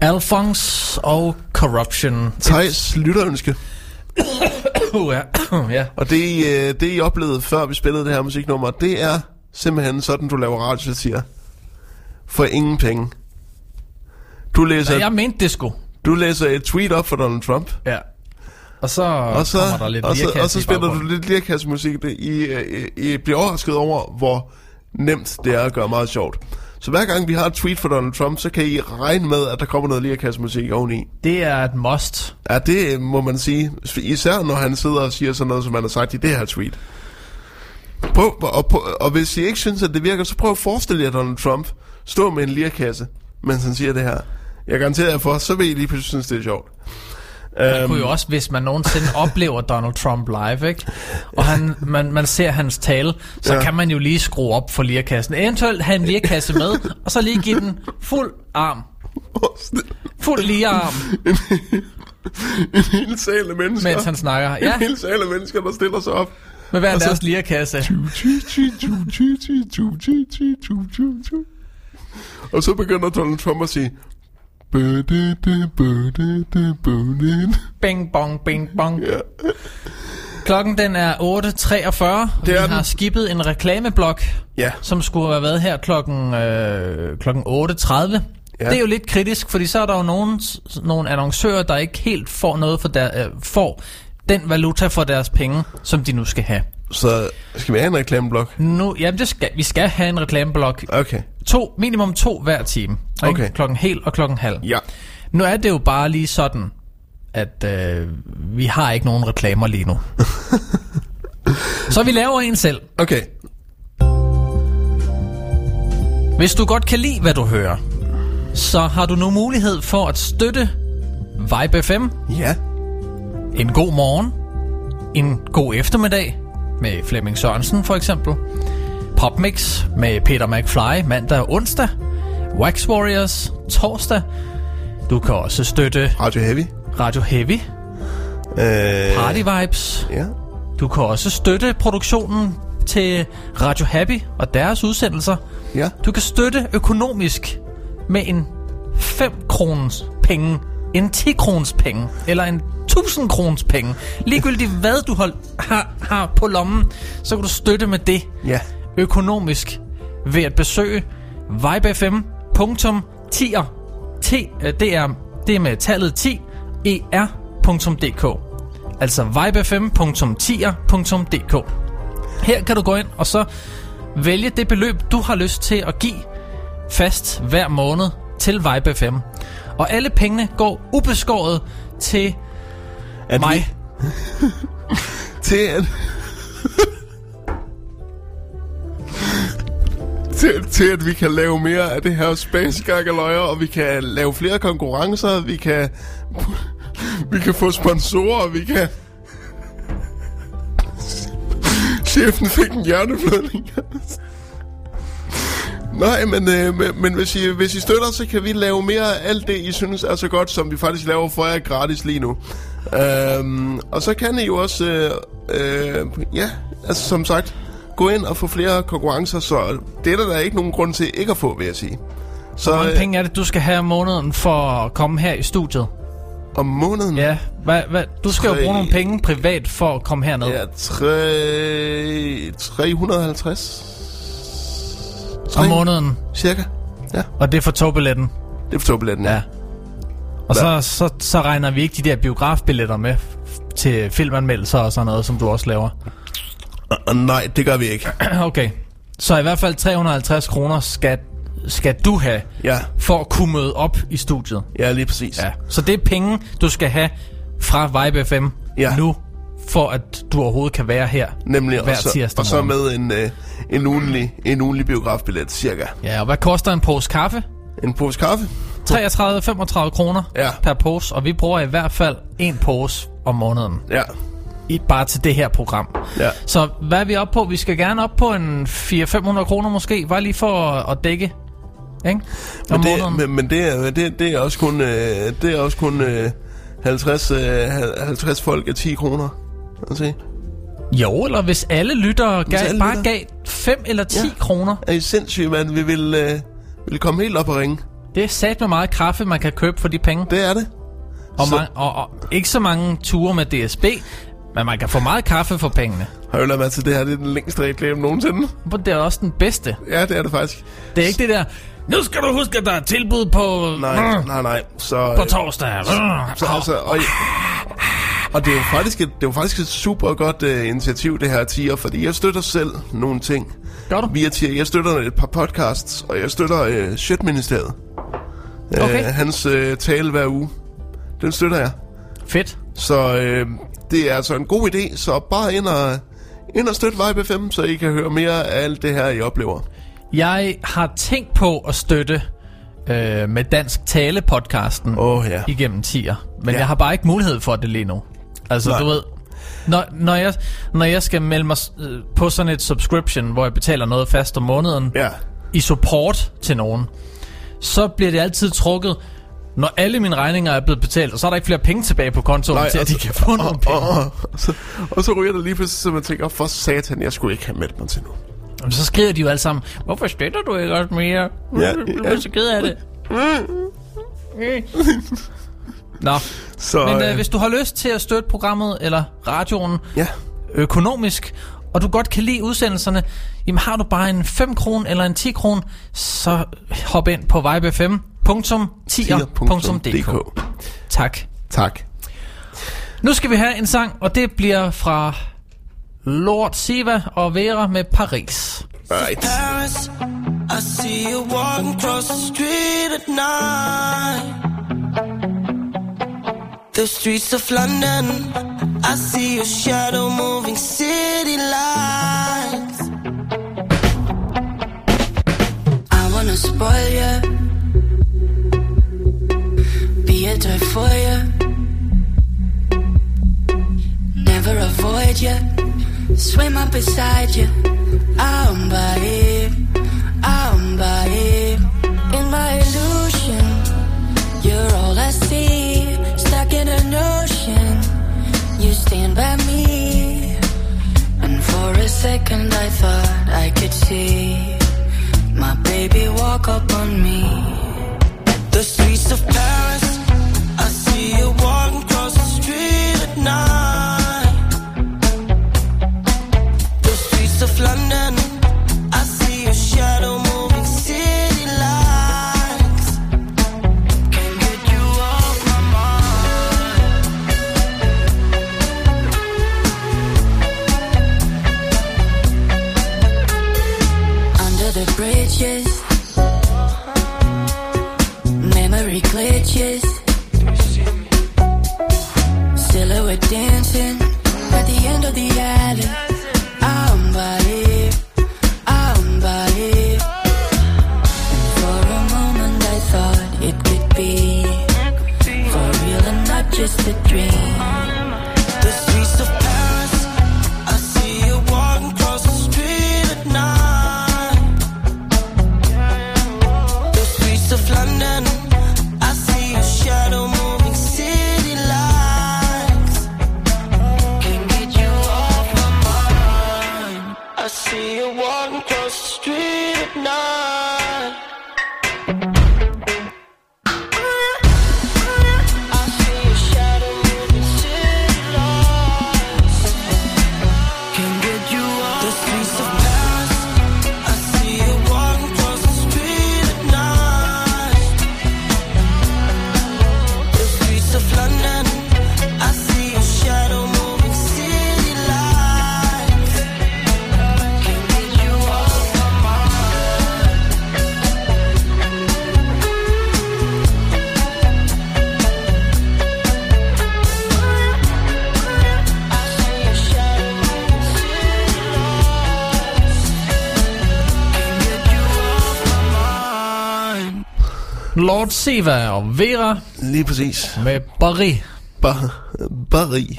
Alphonse og Corruption. Thijs lytterønske. Ja. Og det I oplevede før vi spillede det her musiknummer, det er simpelthen sådan du laver radiosatire for ingen penge. Du læser. Nej, jeg mente disco. Du læser et tweet op for Donald Trump. Ja. Og så kommer der lidt lirekasse. Og så spiller du lidt lirekasse musik. I bliver overrasket over hvor nemt det er at gøre meget sjovt. Så hver gang vi har et tweet for Donald Trump, så kan I regne med, at der kommer noget lirakassemusik oveni. Det er et must. Ja, det må man sige. Især når han sidder og siger sådan noget, som han har sagt i det her tweet. Prøv, og hvis I ikke synes, at det virker, så prøv at forestille jer Donald Trump stå med en lirakasse, mens han siger det her. Jeg garanterer jer for, så vil I lige pludselig synes, det er sjovt. Man kunne jo også, hvis man nogensinde oplever Donald Trump live, ikke? Og man ser hans tale, så kan man jo lige skrue op for lirekassen. Eventuelt have en lirekasse med, og så lige give den fuld arm. Fuld lirearm. En hel sal af mennesker. Mens han snakker, ja. En hel sal af mennesker, der stiller sig op. Med hver deres lirekasse. Og så begynder Donald Trump at sige... Bing bong, bing bong. Yeah. Klokken den er 8.43. Vi har skippet en reklameblok, som skulle have været her klokken 8.30. Det er jo lidt kritisk, fordi så er der jo nogle annoncører, der ikke helt får noget for får den valuta for deres penge, som de nu skal have. Så skal vi have en reklameblok? Nu, jamen vi skal have en reklameblok. Okay. Minimum to hver time. Okay. Klokken hel og klokken halv. Ja. Nu er det jo bare lige sådan, at vi har ikke nogen reklamer lige nu. Så vi laver en selv. Okay. Hvis du godt kan lide, hvad du hører, så har du nu mulighed for at støtte Vibe FM. Ja. En god morgen. En god eftermiddag. Med Flemming Sørensen for eksempel. Popmix med Peter McFly mandag og onsdag. Wax Warriors torsdag. Du kan også støtte Radio Heavy. Party Vibes. Yeah. Du kan også støtte produktionen til Radio Happy og deres udsendelser. Yeah. Du kan støtte økonomisk med en 5-kroners penge, en 10-kroners penge eller en 1.000 kroners penge. Ligegyldigt hvad du har på lommen, så kan du støtte med det økonomisk ved at besøge vibefm.tier. Det er med tallet 10 er.dk. Altså vibefm.tier.dk. Her kan du gå ind og så vælge det beløb du har lyst til at give fast hver måned til Vibefm. Og alle pengene går ubeskåret til mig. Til at vi kan lave mere af det her space-gakkeløjer, og vi kan lave flere konkurrencer, vi kan få sponsorer, vi kan... Chefen fik en hjerneblødning. Nej, men hvis I støtter, så kan vi lave mere af alt det, I synes er så godt, som vi faktisk laver for jer gratis lige nu. Og så kan I jo også, som sagt, gå ind og få flere konkurrencer, så det er der ikke nogen grund til ikke at få, vil jeg sige. Så hvor mange penge er det, du skal have om måneden for at komme her i studiet? Om måneden? Ja, du skal jo bruge nogle penge privat for at komme herned. Ja, 350. Om måneden? Cirka, ja. Og det er for togbilletten? Det er for togbilletten, ja. Og så regner vi ikke de der biografbilletter med til filmanmeldelser og sådan noget, som du også laver. Nej, det gør vi ikke. Okay. Så i hvert fald 350 kroner skal du have, ja, for at kunne møde op i studiet. Ja, lige præcis. Ja. Så det er penge, du skal have fra Vibe FM, ja, nu, for at du overhovedet kan være her. Nemlig, hver tirsdag. Og så med en ugenlig biografbillet, cirka. Ja, og hvad koster en pose kaffe? En pose kaffe? 35 kroner, ja, per pose, og vi bruger i hvert fald en pose om måneden. Ja. Bare til det her program. Ja. Så hvad er vi oppe på? Vi skal gerne op på en 400-500 kroner måske. Bare lige for at dække. Ikke? Men det er også kun 50 folk af 10 kroner. Jo, eller hvis alle lyttere bare gav 5 eller 10 kroner. Er I sindssygt, mand? Vi vil komme helt op og ringe. Det er sat med meget kaffe, man kan købe for de penge. Det er det. Og ikke så mange ture med DSB. Men man kan få meget kaffe for pengene. Højler mig til det her, det er den længste reklame nogensinde. Det er også den bedste. Ja, det er det faktisk. Det er ikke det der, nu skal du huske, at der er tilbud på... Nej. Så, på torsdag. Og det er jo faktisk et super godt initiativ, det her tier, fordi jeg støtter selv nogle ting. Gør du? Via tier. Jeg støtter et par podcasts, og jeg støtter Shitministeriet. Okay. Hans tale hver uge. Den støtter jeg. Fedt. Så... det er altså en god idé, så bare ind og støt Vibe FM, så I kan høre mere af alt det her, I oplever. Jeg har tænkt på at støtte med Dansk Tale-podcasten igennem tier, men jeg har bare ikke mulighed for det lige nu. Altså, nej, du ved, når jeg skal melde mig på sådan et subscription, hvor jeg betaler noget fast om måneden, i support til nogen, så bliver det altid trukket... Når alle mine regninger er blevet betalt, og så er der ikke flere penge tilbage på kontoen, til at de kan få nogle penge. Og så ryger der lige pludselig, så man tænker, for satan, jeg skulle ikke have meldt mig til nu. Og så skriver de jo alle sammen, hvorfor støtter du ikke også mere? Du bliver så ked af det. Nå, så, men hvis du har lyst til at støtte programmet eller radioen økonomisk, og du godt kan lide udsendelserne, jamen har du bare en 5 kr. Eller en 10 kr., så hop ind på vibefm.tier.dk. Tak. Nu skal vi have en sang, og det bliver fra Lord Siva og Vera med Paris. Right. Paris, I see you walking across the street at night. The streets of London, I see your shadow moving city lights. I wanna spoil you, a toy for you, never avoid you, swim up beside you. I'm by it. In my illusion, you're all I see, stuck in an ocean, you stand by me. And for a second I thought I could see my baby walk up on me. The streets of Paris, I see you walking across the street at night. The streets of London, I see your shadow moving city lights. Can't get you off my mind. Under the bridges, memory glitches, silhouette dancing at the end of the alley. I'm by it. For a moment I thought it could be for real and not just a dream. The streets of Paris, I see you walking across the street at night. The streets of London, I see your shadow moving city lights. I see you walking across the street at night. I see your shadow moving city lights. Can't get you off the streets of Paris. I see you walking across the street at night. The streets of London, I see your shadow moving city lights. Lord Seva og Vera. Lige præcis. Med Barry. Barry.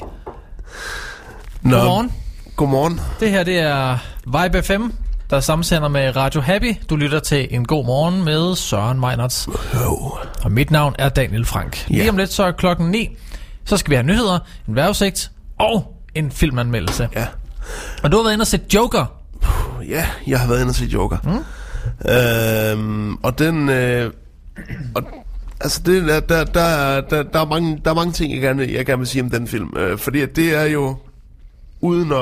Nå. Godmorgen. Godmorgen. Det her, det er Vibe FM, der samsender med Radio Happy. Du lytter til En God Morgen med Søren Meinerts. Og mit navn er Daniel Frank. Lige om lidt, så er 9:00. Så skal vi have nyheder, en vejrudsigt og en filmanmeldelse. Ja. Og du har været inde og set Joker. Ja, jeg har været inde og set Joker. Og den... og altså det, der er mange ting jeg gerne vil sige om den film, fordi det er jo uden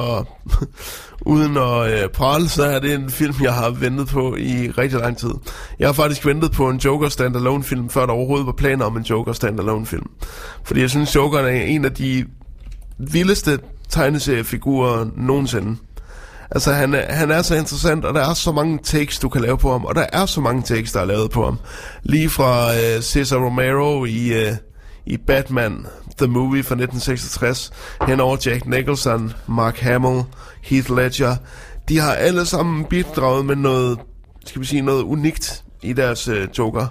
at prale, så er det en film jeg har ventet på i rigtig lang tid. Jeg har faktisk ventet på en Joker standalone film, før der overhovedet var planer om en Joker standalone film, fordi jeg synes Joker er en af de vildeste tegneseriefigurer nogensinde. Altså han er så interessant, og der er så mange takes du kan lave på ham, og der er så mange takes der er lavet på ham. Lige fra Cesar Romero i Batman The Movie fra 1966, henover Jack Nicholson, Mark Hamill, Heath Ledger. De har alle sammen bidraget med noget, skal vi sige, noget unikt i deres Joker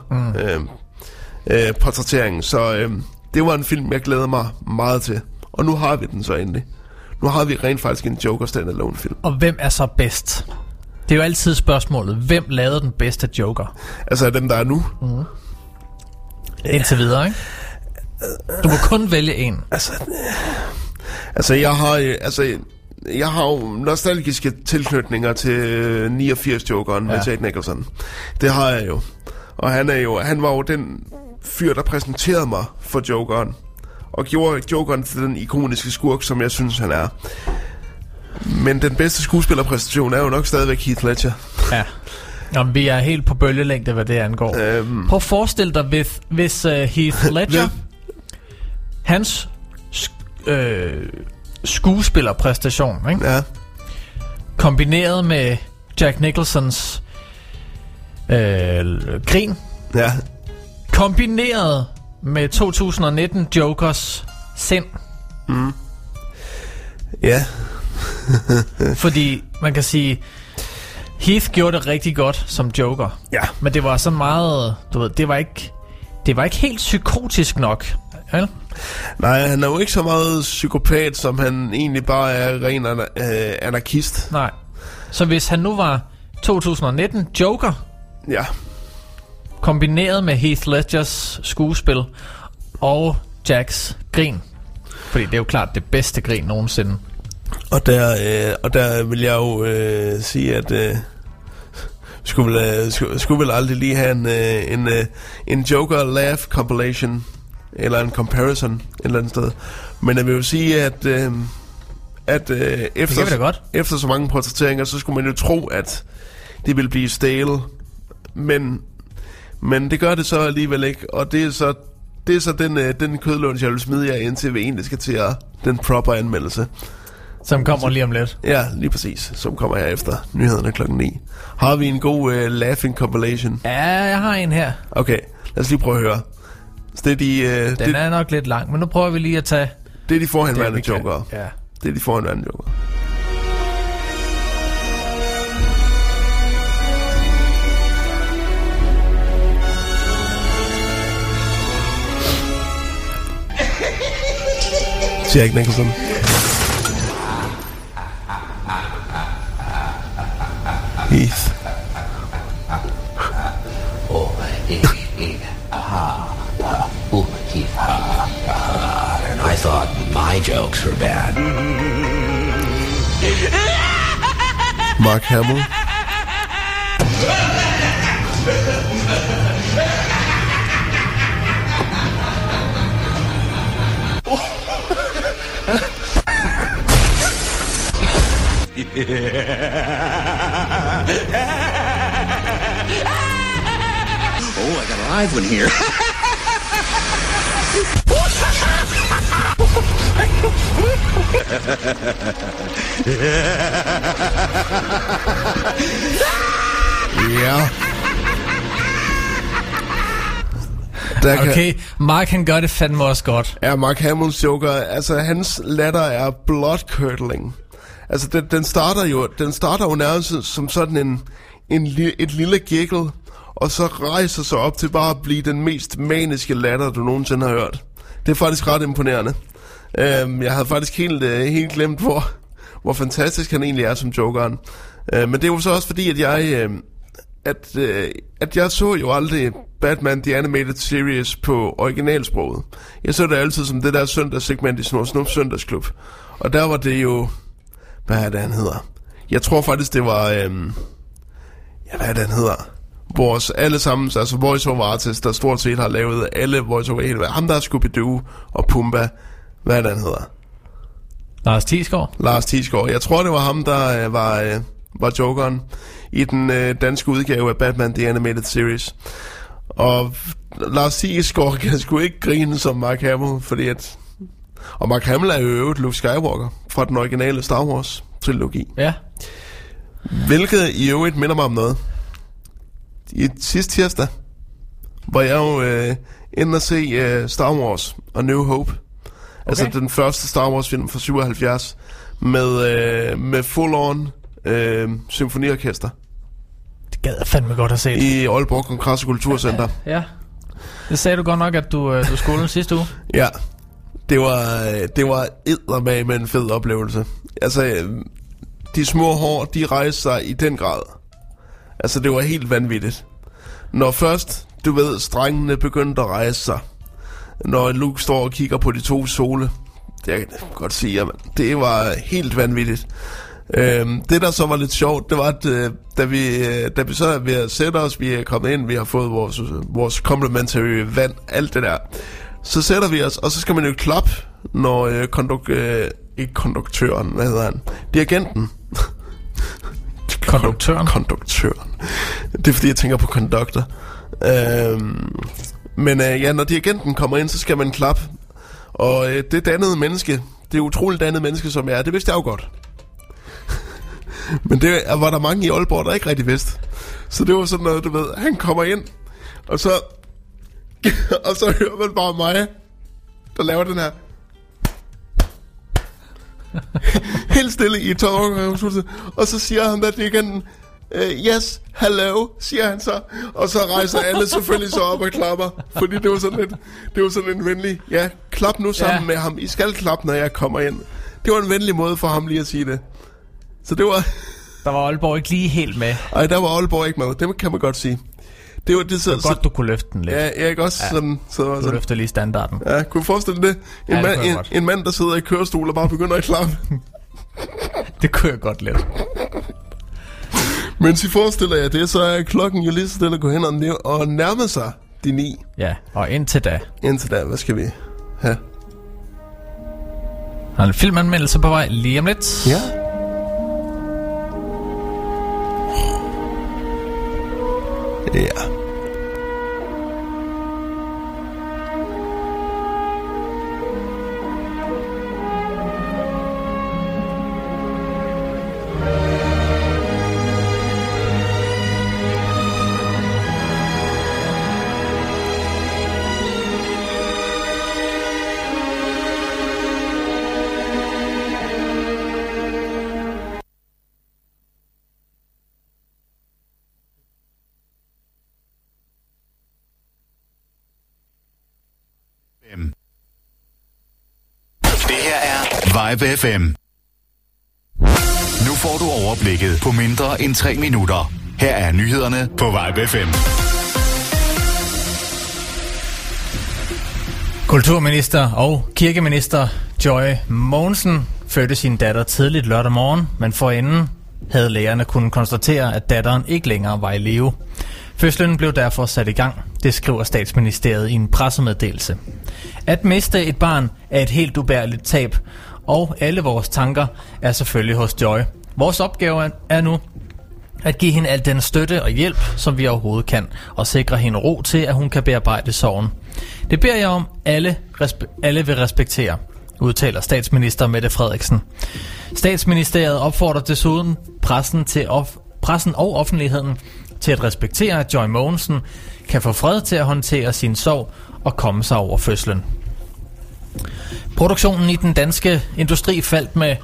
portrættering. Så det var en film jeg glæder mig meget til, og nu har vi den så endelig. Nu har vi rent faktisk en Joker standalone film. Og hvem er så bedst? Det er jo altid spørgsmålet. Hvem lavede den bedste Joker? Altså dem der er nu? Mm. Indtil videre, ikke? Du må kun vælge en. Altså jeg har jo nostalgiske tilknytninger til 89 Jokeren med Jack Nicholson. Det har jeg jo. Og han var jo den fyr der præsenterede mig for Jokeren og gjorde Jokeren til den ikoniske skurk, som jeg synes, han er. Men den bedste skuespillerpræstation er jo nok stadigvæk Heath Ledger. Ja. Jamen, vi er helt på bølgelængde, hvad det angår. Prøv at forestille dig, hvis Heath Ledger, hans skuespillerpræstation, ikke? Ja. Kombineret med Jack Nicholsons grin, ja. Kombineret med 2019 Jokers sind. Mm. Ja. Fordi man kan sige Heath gjorde det rigtig godt som Joker. Ja. Men det var så meget, du ved, det var ikke helt psykotisk nok. Eller? Nej, han er jo ikke så meget psykopat, som han egentlig bare er ren anarkist. Nej. Så hvis han nu var 2019 Joker. Ja. Kombineret med Heath Ledgers skuespil og Jacks grin. Fordi det er jo klart det bedste grin nogensinde. Og der vil jeg jo sige, at skulle vel aldrig lige have en Joker laugh compilation eller en comparison et eller andet sted. Men jeg vil jo sige, at efter så mange portrætteringer, så skulle man jo tro, at det ville blive stale. Men det gør det så alligevel ikke, og det er så den kødlunch, jeg vil smide jer ind til, vi egentlig skal til den proper anmeldelse. Som kommer lige om lidt. Ja, lige præcis. Som kommer her efter nyhederne 9:00. Har vi en god laughing compilation? Ja, jeg har en her. Okay, lad os lige prøve at høre. Den er nok lidt lang, men nu prøver vi lige at tage... Det er de forhenværende jokere. Ja. Det er de forhenværende jokere. Jack Nicholson. Heath. I thought my jokes were bad. Mark Hamill. I got a live one here. Yeah. Okay, Mark han gør det fandme også godt. Ja, Mark Hamills Joker, altså hans latter er blood-curdling. Altså den starter jo nærmest som sådan et lille giggle, og så rejser sig op til bare at blive den mest maniske latter, du nogensinde har hørt. Det er faktisk ret imponerende. Jeg havde faktisk helt glemt, hvor fantastisk han egentlig er som jokeren. Men det er jo så også fordi, at jeg så jo aldrig Batman The Animated Series på originalsproget. Jeg så det altid som det der søndagssegment i Snor Snup Søndagsklub. Og der var det jo... Hvad er det, han hedder? Jeg tror faktisk, det var... hvad er det, han hedder? Vores allesammens, altså voiceover artist, der stort set har lavet alle voiceover i hele verden. Ham, der er Scooby-Doo og Pumba. Hvad er det, han hedder? Lars Thiesgaard. Lars Thiesgaard. Jeg tror, det var ham, der var jokeren i den danske udgave af Batman The Animated Series. Og Lars Thiesgaard kan sgu ikke grine som Mark Hamill, fordi at... Og Mark Hamill er jo øvrigt Luke Skywalker fra den originale Star Wars-trilogi. Ja. Hvilket i øvrigt minder mig om noget. I sidste tirsdag var jeg jo inde og se Star Wars og New Hope. Okay. Altså den første Star Wars-film fra 77 med full-on symfoniorkester. Det gad jeg fandme godt at se. I Aalborg Kongress- og Kulturcenter. Ja. Det sagde du godt nok, at du skulle sidste uge. Ja. Det var eddermame en fed oplevelse. Altså, de små hår, de rejste sig i den grad. Altså, det var helt vanvittigt. Når først, du ved, strengene begyndte at rejse sig. Når Luke står og kigger på de to sole. Det kan jeg godt sige, jamen, det var helt vanvittigt. Det, der så var lidt sjovt, det var, at da vi så er ved at sætte os, vi er kommet ind, vi har fået vores complimentary vand, alt det der. Så sætter vi os, og så skal man jo klappe, når konduktøren, hvad hedder han? Dirigenten. Konduktøren. Det er fordi, jeg tænker på konduktor. Når dirigenten kommer ind, så skal man klappe. Og det dannede menneske, det utroligt dannede menneske, som jeg er, det vidste jeg jo godt. Men det var der mange i Aalborg, der ikke rigtig vidste. Så det var sådan noget, du ved, han kommer ind, og så... og så hører man bare mig, der laver den her helt stille i tårer. Og så siger han, at det igen yes, hello, siger han så. Og så rejser alle selvfølgelig så op og klapper. Fordi det var sådan lidt, det var sådan en venlig, ja, klap nu sammen med ham. I skal klappe, når jeg kommer ind. Det var en venlig måde for ham lige at sige det. Så det var... der var Aalborg ikke lige helt med. Nej, der var Aalborg ikke med, det kan man godt sige. Det var godt, du kunne løfte den lidt. Ja, ikke også? Ja, sådan. Du løfter lige standarden. Ja, kunne du forestille det? En mand, der sidder i kørestol og bare begynder at klappe. Det kunne jeg godt lidt. Mens I forestiller jer det, så er klokken jo lige så stille at gå hen og nærme sig de 9. Ja, og indtil da. Hvad skal vi have? Har en filmanmeldelse på vej lige om lidt. Ja. Ja. FM. Nu får du overblikket på mindre end 3 minutter. Her er nyhederne på Vibe FM. Kulturminister og kirkeminister Joy Mogensen fødte sin datter tidligt lørdag morgen, men forinden havde lægerne kunnet konstatere, at datteren ikke længere var i live. Fødslen blev derfor sat i gang, det skriver Statsministeriet i en pressemeddelelse. At miste et barn er et helt ubærligt tab, og alle vores tanker er selvfølgelig hos Joy. Vores opgave er nu at give hende al den støtte og hjælp, som vi overhovedet kan, og sikre hende ro til, at hun kan bearbejde sorgen. Det beder jeg om, alle vil respektere, udtaler statsminister Mette Frederiksen. Statsministeriet opfordrer desuden pressen og offentligheden til at respektere, at Joy Mogensen kan få fred til at håndtere sin sorg og komme sig over fødslen. Produktionen i den danske industri faldt med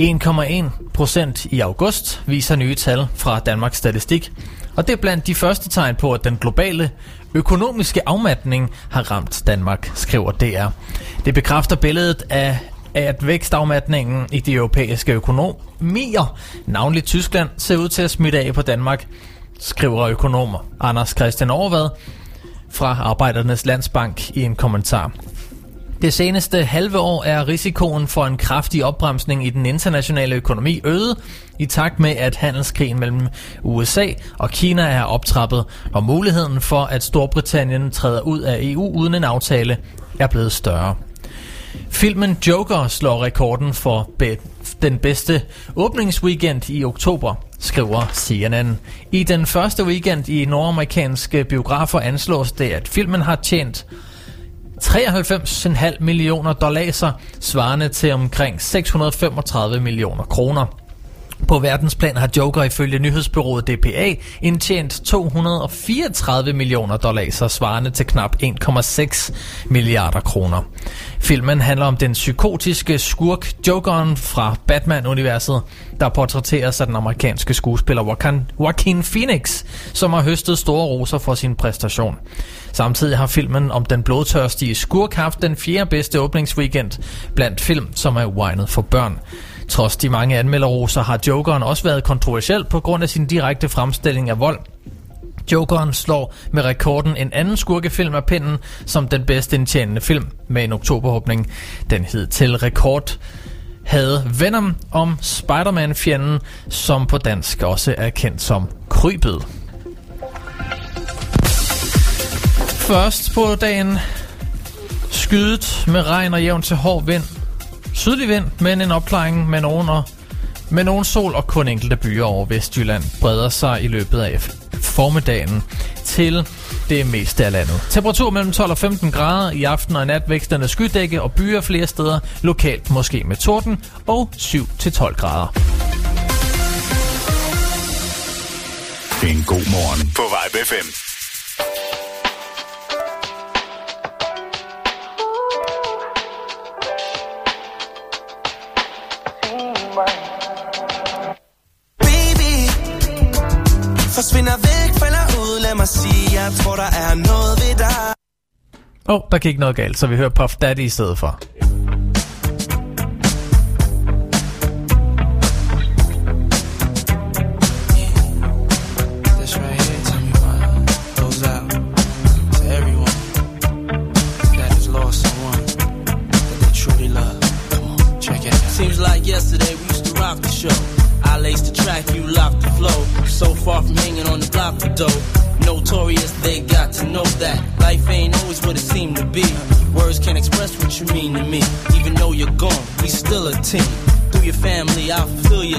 1,1% i august, viser nye tal fra Danmarks Statistik. Og det er blandt de første tegn på, at den globale økonomiske afmatning har ramt Danmark, skriver DR. Det bekræfter billedet af, at vækstafmatningen i de europæiske økonomier, navnlig Tyskland, ser ud til at smitte af på Danmark, skriver økonomer Anders Christian Overvad fra Arbejdernes Landsbank i en kommentar. Det seneste halve år er risikoen for en kraftig opbremsning i den internationale økonomi øget, i takt med at handelskrigen mellem USA og Kina er optrappet, og muligheden for, at Storbritannien træder ud af EU uden en aftale, er blevet større. Filmen Joker slår rekorden for den bedste åbningsweekend i oktober, skriver CNN. I den første weekend i nordamerikanske biografer anslås det, at filmen har tjent $93,5 millioner, svarende til omkring 635 millioner kroner. På verdensplan har Joker ifølge nyhedsbyrået DPA indtjent $234 millioner, svarende til knap 1,6 milliarder kroner. Filmen handler om den psykotiske skurk Jokeren fra Batman-universet, der portrætteres af den amerikanske skuespiller Joaquin Phoenix, som har høstet store roser for sin præstation. Samtidig har filmen om den blodtørstige skurk haft den fjerde bedste åbningsweekend blandt film, som er uegnet for børn. Trods de mange anmelderroser har Jokeren også været kontroversiel på grund af sin direkte fremstilling af vold. Jokeren slår med rekorden en anden skurkefilm af pinden som den bedst indtjenende film med en oktoberåbning. Den hed til rekord havde Venom om Spider-Man-fjenden, som på dansk også er kendt som Krybet. Først på dagen skydet med regn og jævn til hård vind. Sydlig vind, men en opklaring med nogen sol og kun enkelte byer over Vestjylland breder sig i løbet af formiddagen til det meste af landet. Temperatur mellem 12 og 15 grader i aften og i nat, væksterne skydække og byer flere steder, lokalt måske med torden og 7-12 grader. En god morgen på Vibe FM. Forsvinder væk, falder ud, lad mig sige, jeg tror, der er noget ved dig. Der gik noget galt, så vi hører Puff Daddy i stedet for. So far from hanging on the block for dough. Notorious, they got to know that life ain't always what it seemed to be. Words can't express what you mean to me. Even though you're gone, we still a team. Through your family, I'll fulfill your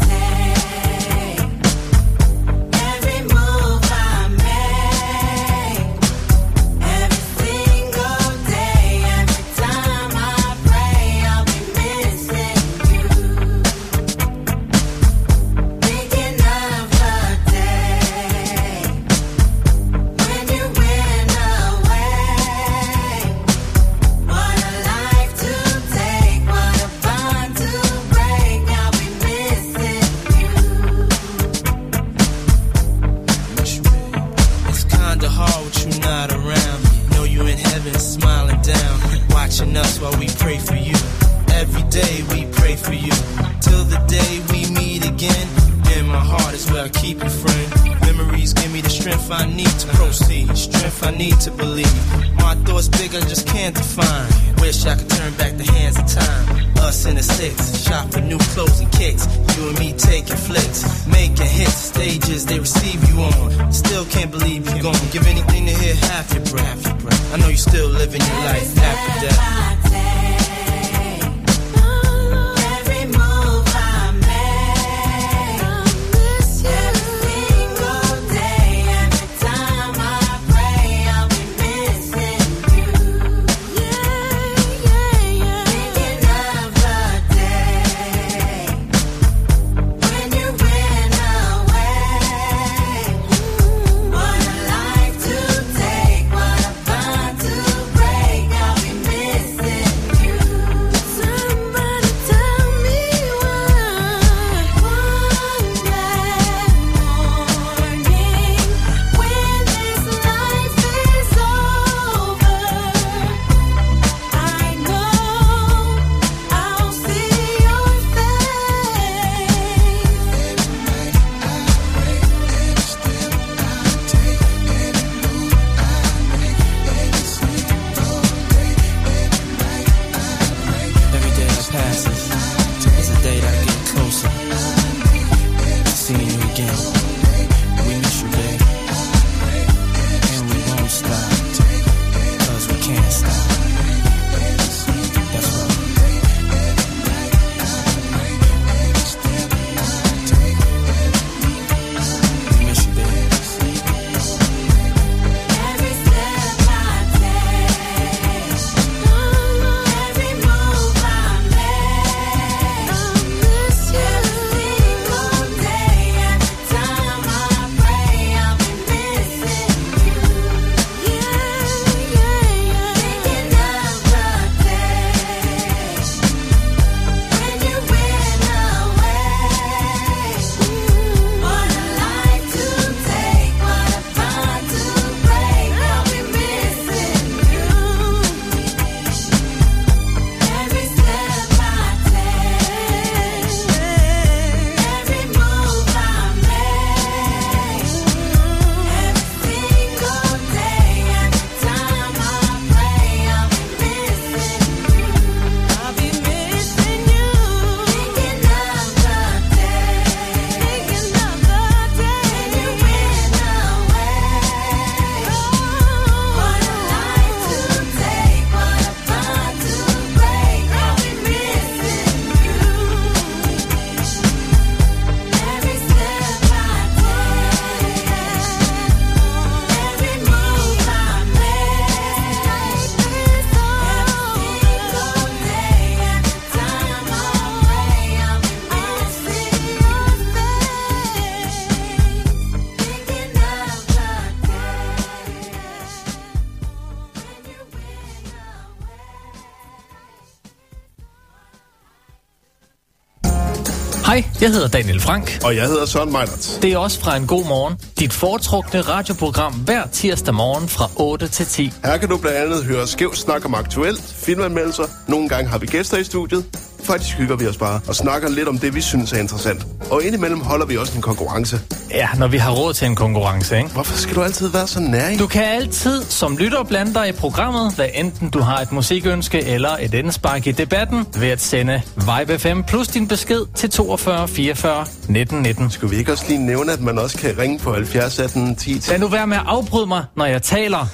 Hej, jeg hedder Daniel Frank. Og jeg hedder Søren Meinert. Det er også fra En God Morgen. Dit foretrukne radioprogram hver tirsdag morgen fra 8 til 10. Her kan du blandt andet høre skævt snak om aktuelt, filmanmeldelser. Nogle gange har vi gæster i studiet. Faktisk hygger vi os bare og snakker lidt om det, vi synes er interessant. Og indimellem holder vi også en konkurrence. Ja, når vi har råd til en konkurrence, ikke? Hvorfor skal du altid være så nærig? Du kan altid som lytter blande dig i programmet, hvad enten du har et musikønske eller et indspark i debatten, ved at sende Vibe FM plus din besked til 42 44 19 19. Skulle vi ikke også lige nævne, at man også kan ringe på 70 18 10? Lad nu være med at afbryde mig, når jeg taler.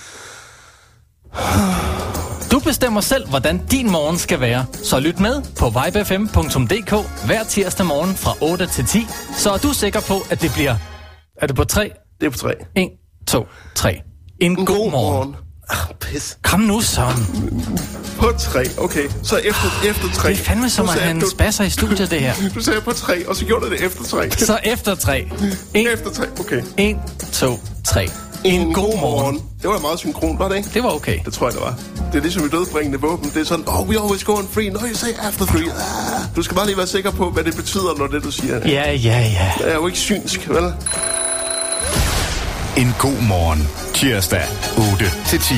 Du bestemmer selv, hvordan din morgen skal være. Så lyt med på vibefm.dk hver tirsdag morgen fra 8 til 10. Så er du sikker på, at det bliver... Er det på 3? Det er på 3. 1, 2, 3. En god morgen. Ah, pis. Kom nu, Søren. På 3, okay. Så efter 3. Det er fandme som at han spasser i studiet, det her. Du sagde på 3, og så gjorde du det efter 3. Så efter 3. Efter 3, okay. 1, 2, 3. En god morgen. Det var meget synkron, var det ikke? Det var okay. Det tror jeg, det var. Det er ligesom i dødbringende våben. Det er sådan, we always go on free. No, you say after free. Du skal bare lige være sikker på, hvad det betyder, når det du siger. Ja. Jeg er jo ikke synsk, vel? En god morgen. Tirsdag 8-10.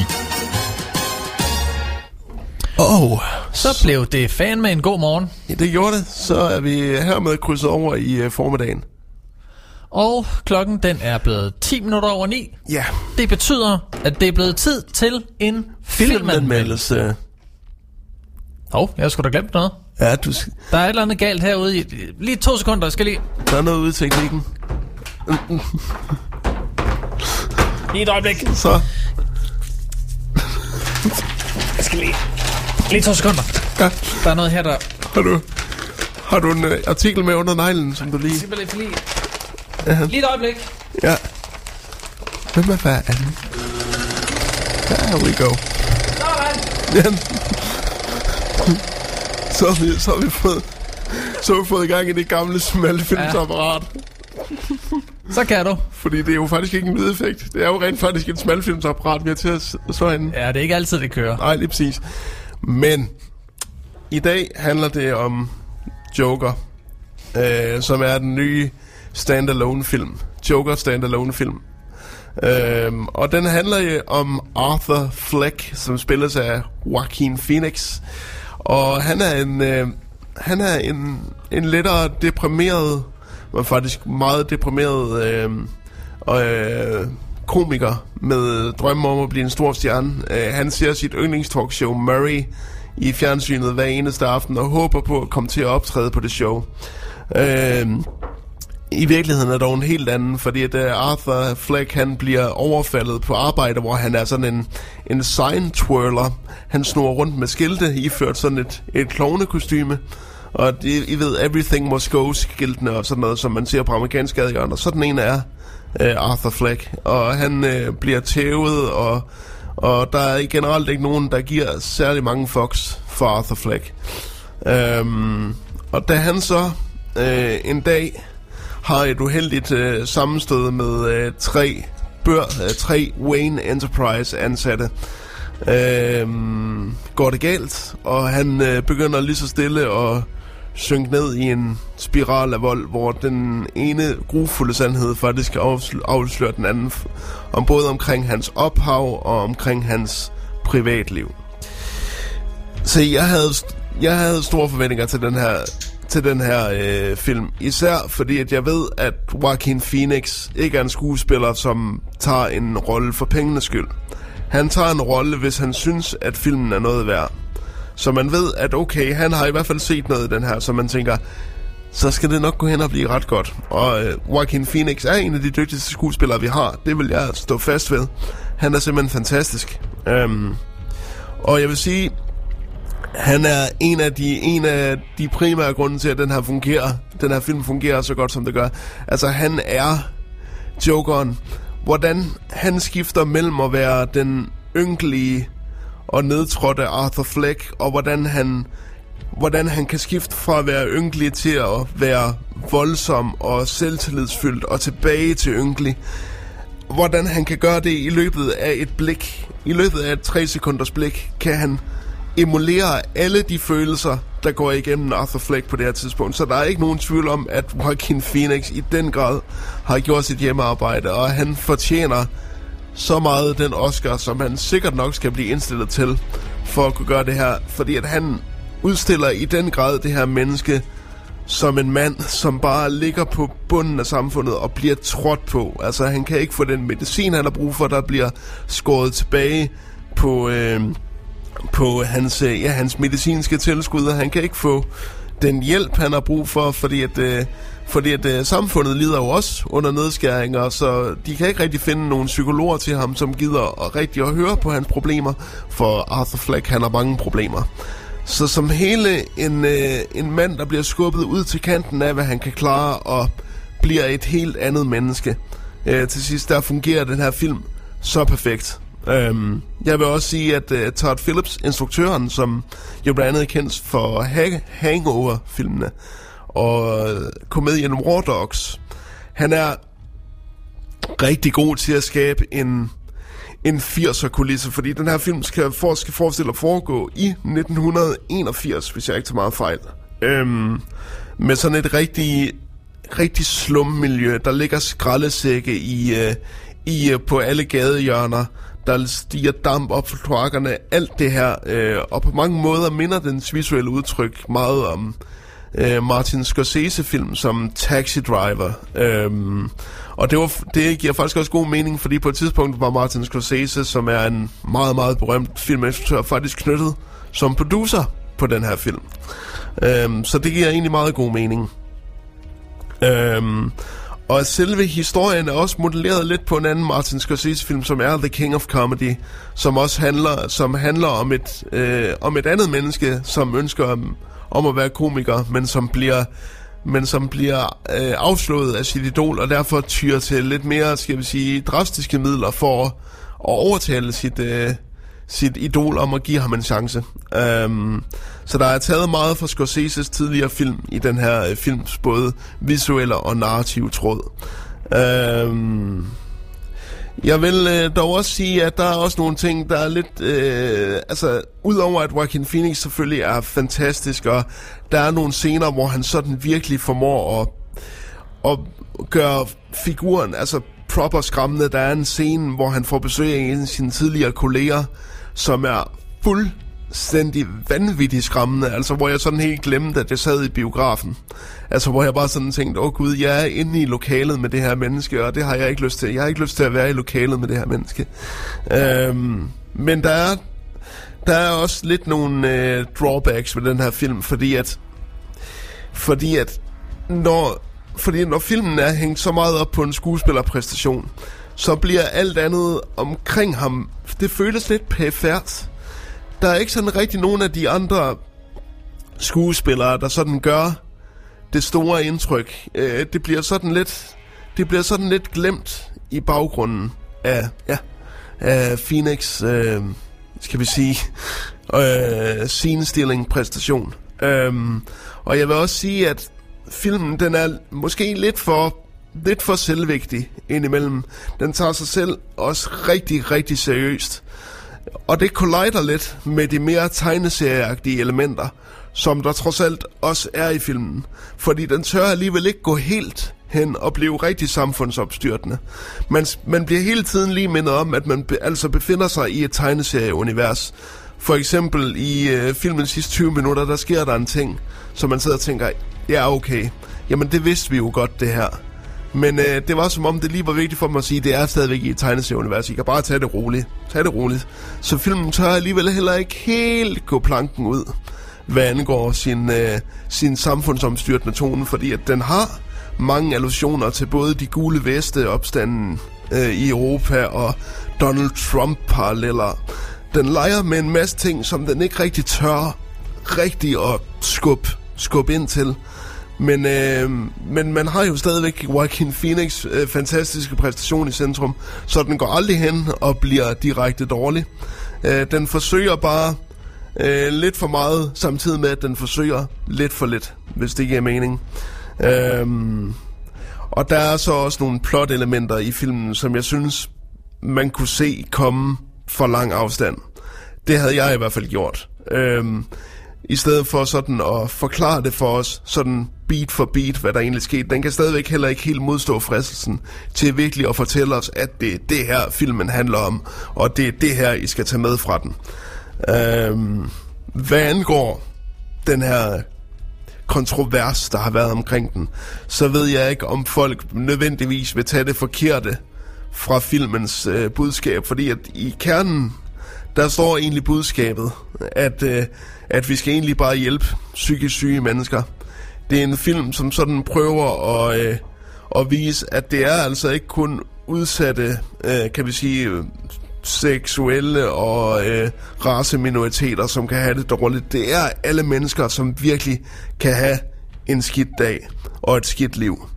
Så blev det fandme en god morgen. Ja, det gjorde det. Så er vi hermed krydset over i formiddagen. Og klokken, den er blevet 10 minutter over 9. Ja. Det betyder, at det er blevet tid til en filmanmeldelse. Jeg skulle da glemt noget. Ja, der er et eller andet galt herude. Lige 2 sekunder, jeg skal lige... Der er noget ude i teknikken. Lige et øjeblik. Så. Jeg skal lige... Lige 2 sekunder. Ja. Der er noget her, der... Har du en artikel med under neglen, som du lige... Simpelthen. Lige et øjeblik. Ja. Hvem er færden? There we go. Sådan. Så har vi fået i gang i det gamle smalle filmsapparat. Så kan du. Fordi det er jo faktisk ikke en lydeffekt. Det er jo rent faktisk et smalfilmsapparat, vi har til at slå hende. Ja, det er ikke altid, det kører. Nej, lige præcis. Men i dag handler det om Joker, som er den nye standalone film. Joker standalone film. Og den handler jo om Arthur Fleck, som spilles af Joaquin Phoenix. Og han er en lettere deprimeret, men faktisk meget deprimeret komiker med drømme om at blive en stor stjerne. Han ser sit yndlingstalkshow Murray i fjernsynet hver eneste aften og håber på at komme til at optræde på det show. I virkeligheden er dog en helt anden, fordi at Arthur Fleck, han bliver overfaldet på arbejde, hvor han er sådan en sign-twirler. Han snurrer rundt med skilte, iført sådan et klovnekostyme. Og det, I ved, everything must go-skiltene og sådan noget, som man ser på amerikanske adjørn. Og sådan en er Arthur Fleck. Og han bliver tævet, og der er generelt ikke nogen, der giver særlig mange fucks for Arthur Fleck. Og da han så en dag... har et uheldigt sammenstød med tre Wayne Enterprise ansatte. Går det galt, og han begynder lige så stille at synke ned i en spiral af vold, hvor den ene grufulde sandhed faktisk afslører den anden, om både omkring hans ophav og omkring hans privatliv. Så jeg havde store forventninger til den her film. Især fordi, at jeg ved, at Joaquin Phoenix ikke er en skuespiller, som tager en rolle for pengenes skyld. Han tager en rolle, hvis han synes, at filmen er noget værd. Så man ved, at okay, han har i hvert fald set noget i den her, så man tænker, så skal det nok gå hen og blive ret godt. Og Joaquin Phoenix er en af de dygtigste skuespillere, vi har. Det vil jeg stå fast ved. Han er simpelthen fantastisk. Og jeg vil sige... Han er en af de primære grunde til, at den her film fungerer så godt, som det gør. Altså, han er Jokeren. Hvordan han skifter mellem at være den ynkelige og nedtrådte Arthur Fleck, og hvordan han kan skifte fra at være ynkelig til at være voldsom og selvtillidsfyldt og tilbage til ynkelig. Hvordan han kan gøre det i løbet af et blik. I løbet af et 3 sekunders blik kan han emulerer alle de følelser, der går igennem Arthur Fleck på det her tidspunkt. Så der er ikke nogen tvivl om, at Joaquin Phoenix i den grad har gjort sit hjemmearbejde, og han fortjener så meget den Oscar, som han sikkert nok skal blive indstillet til, for at kunne gøre det her. Fordi at han udstiller i den grad det her menneske som en mand, som bare ligger på bunden af samfundet og bliver trådt på. Altså, han kan ikke få den medicin, han har brug for, der bliver skåret tilbage på hans medicinske tilskud, og han kan ikke få den hjælp, han har brug for, fordi at samfundet lider jo også under nedskæringer, så de kan ikke rigtig finde nogen psykologer til ham, som gider at rigtig at høre på hans problemer, for Arthur Fleck, han har mange problemer. Så som hele en mand, der bliver skubbet ud til kanten af, hvad han kan klare, og bliver et helt andet menneske. Til sidst, der fungerer den her film så perfekt. Jeg vil også sige, at Todd Phillips, instruktøren, som jo blandt andet er kendt for Hangover-filmene og komedien War Dogs, han er rigtig god til at skabe en 80'er kulisse, fordi den her film skal forestille at foregå i 1981, hvis jeg ikke tager meget fejl. Med sådan et rigtig, rigtig slummiljø, der ligger skraldesække i på alle gadehjørner, der stiger damp op fra kloakkerne, alt det her. Og på mange måder minder dens visuelle udtryk meget om Martin Scorsese-film som Taxi Driver. Og det giver faktisk også god mening, fordi på et tidspunkt var Martin Scorsese, som er en meget, meget berømt filminstruktør, faktisk knyttet som producer på den her film. Så det giver egentlig meget god mening. Og selve historien er også modelleret lidt på en anden Martin Scorsese-film, som er The King of Comedy, som handler om et andet menneske, som ønsker om at være komiker, men som bliver afslået af sit idol, og derfor tyrer til lidt mere, skal vi sige, drastiske midler for at overtale sit idol om at give ham en chance. Så der er taget meget fra Scorseses tidligere film i den her films både visuelle og narrative tråd. Jeg vil dog også sige, at der er også nogle ting, der er lidt... udover at Joaquin Phoenix selvfølgelig er fantastisk, og der er nogle scener, hvor han sådan virkelig formår at gøre figuren proper skræmmende. Der er en scene, hvor han får besøg af en af sine tidligere kolleger, som er fuldstændig vanvittigt skræmmende, hvor jeg sådan helt glemte, at jeg sad i biografen. Hvor jeg bare sådan tænkte, gud, jeg er inde i lokalet med det her menneske, og det har jeg ikke lyst til. Jeg har ikke lyst til at være i lokalet med det her menneske. Men der er også lidt nogle drawbacks ved den her film, fordi når filmen er hængt så meget op på en skuespillerpræstation, så bliver alt andet omkring ham, det føles lidt perifert. Der er ikke sådan rigtig nogen af de andre skuespillere, der sådan gør det store indtryk. Det bliver sådan lidt glemt i baggrunden af Phoenix, skal vi sige, scenestilling-præstation. Og jeg vil også sige, at filmen, den er måske lidt for selvvægtig indimellem. Den tager sig selv også rigtig, rigtig seriøst. Og det kollider lidt med de mere tegneserieagtige elementer, som der trods alt også er i filmen. Fordi den tør alligevel ikke gå helt hen og blive rigtig samfundsopstyrtende. Man bliver hele tiden lige mindet om, at man befinder sig i et tegneserieunivers. For eksempel i filmens sidste 20 minutter, der sker der en ting, som man sidder og tænker... Ja, okay. Jamen, det vidste vi jo godt, det her. Men det var som om, det lige var vigtigt for mig at sige, at det er stadigvæk i et tegneserieunivers. I kan bare tage det roligt. Så filmen tør alligevel heller ikke helt gå planken ud, hvad angår sin samfundsomstyrtende tone, fordi at den har mange allusioner til både de gule veste-opstanden i Europa og Donald Trump-paralleller. Den leger med en masse ting, som den ikke rigtig tør at skubbe ind til. Men man har jo stadigvæk Joaquin Phoenix' fantastiske præstation i centrum, så den går aldrig hen og bliver direkte dårlig. Den forsøger bare lidt for meget, samtidig med at den forsøger lidt for lidt, hvis det giver mening. Og der er så også nogle plot-elementer i filmen, som jeg synes, man kunne se komme for lang afstand. Det havde jeg i hvert fald gjort. I stedet for sådan at forklare det for os, sådan beat for beat, hvad der egentlig skete. Den kan stadigvæk heller ikke helt modstå fristelsen til virkelig at fortælle os, at det er det her, filmen handler om, og det er det her, I skal tage med fra den. Hvad angår den her kontrovers, der har været omkring den, så ved jeg ikke, om folk nødvendigvis vil tage det forkerte fra filmens budskab, fordi at i kernen, der står egentlig budskabet, at vi skal egentlig bare hjælpe psykisk syge mennesker. Det er en film, som sådan prøver at vise, at det er altså ikke kun udsatte, kan vi sige, seksuelle og race-minoriteter, som kan have det dårligt. Det er alle mennesker, som virkelig kan have en skidt dag og et skidt liv.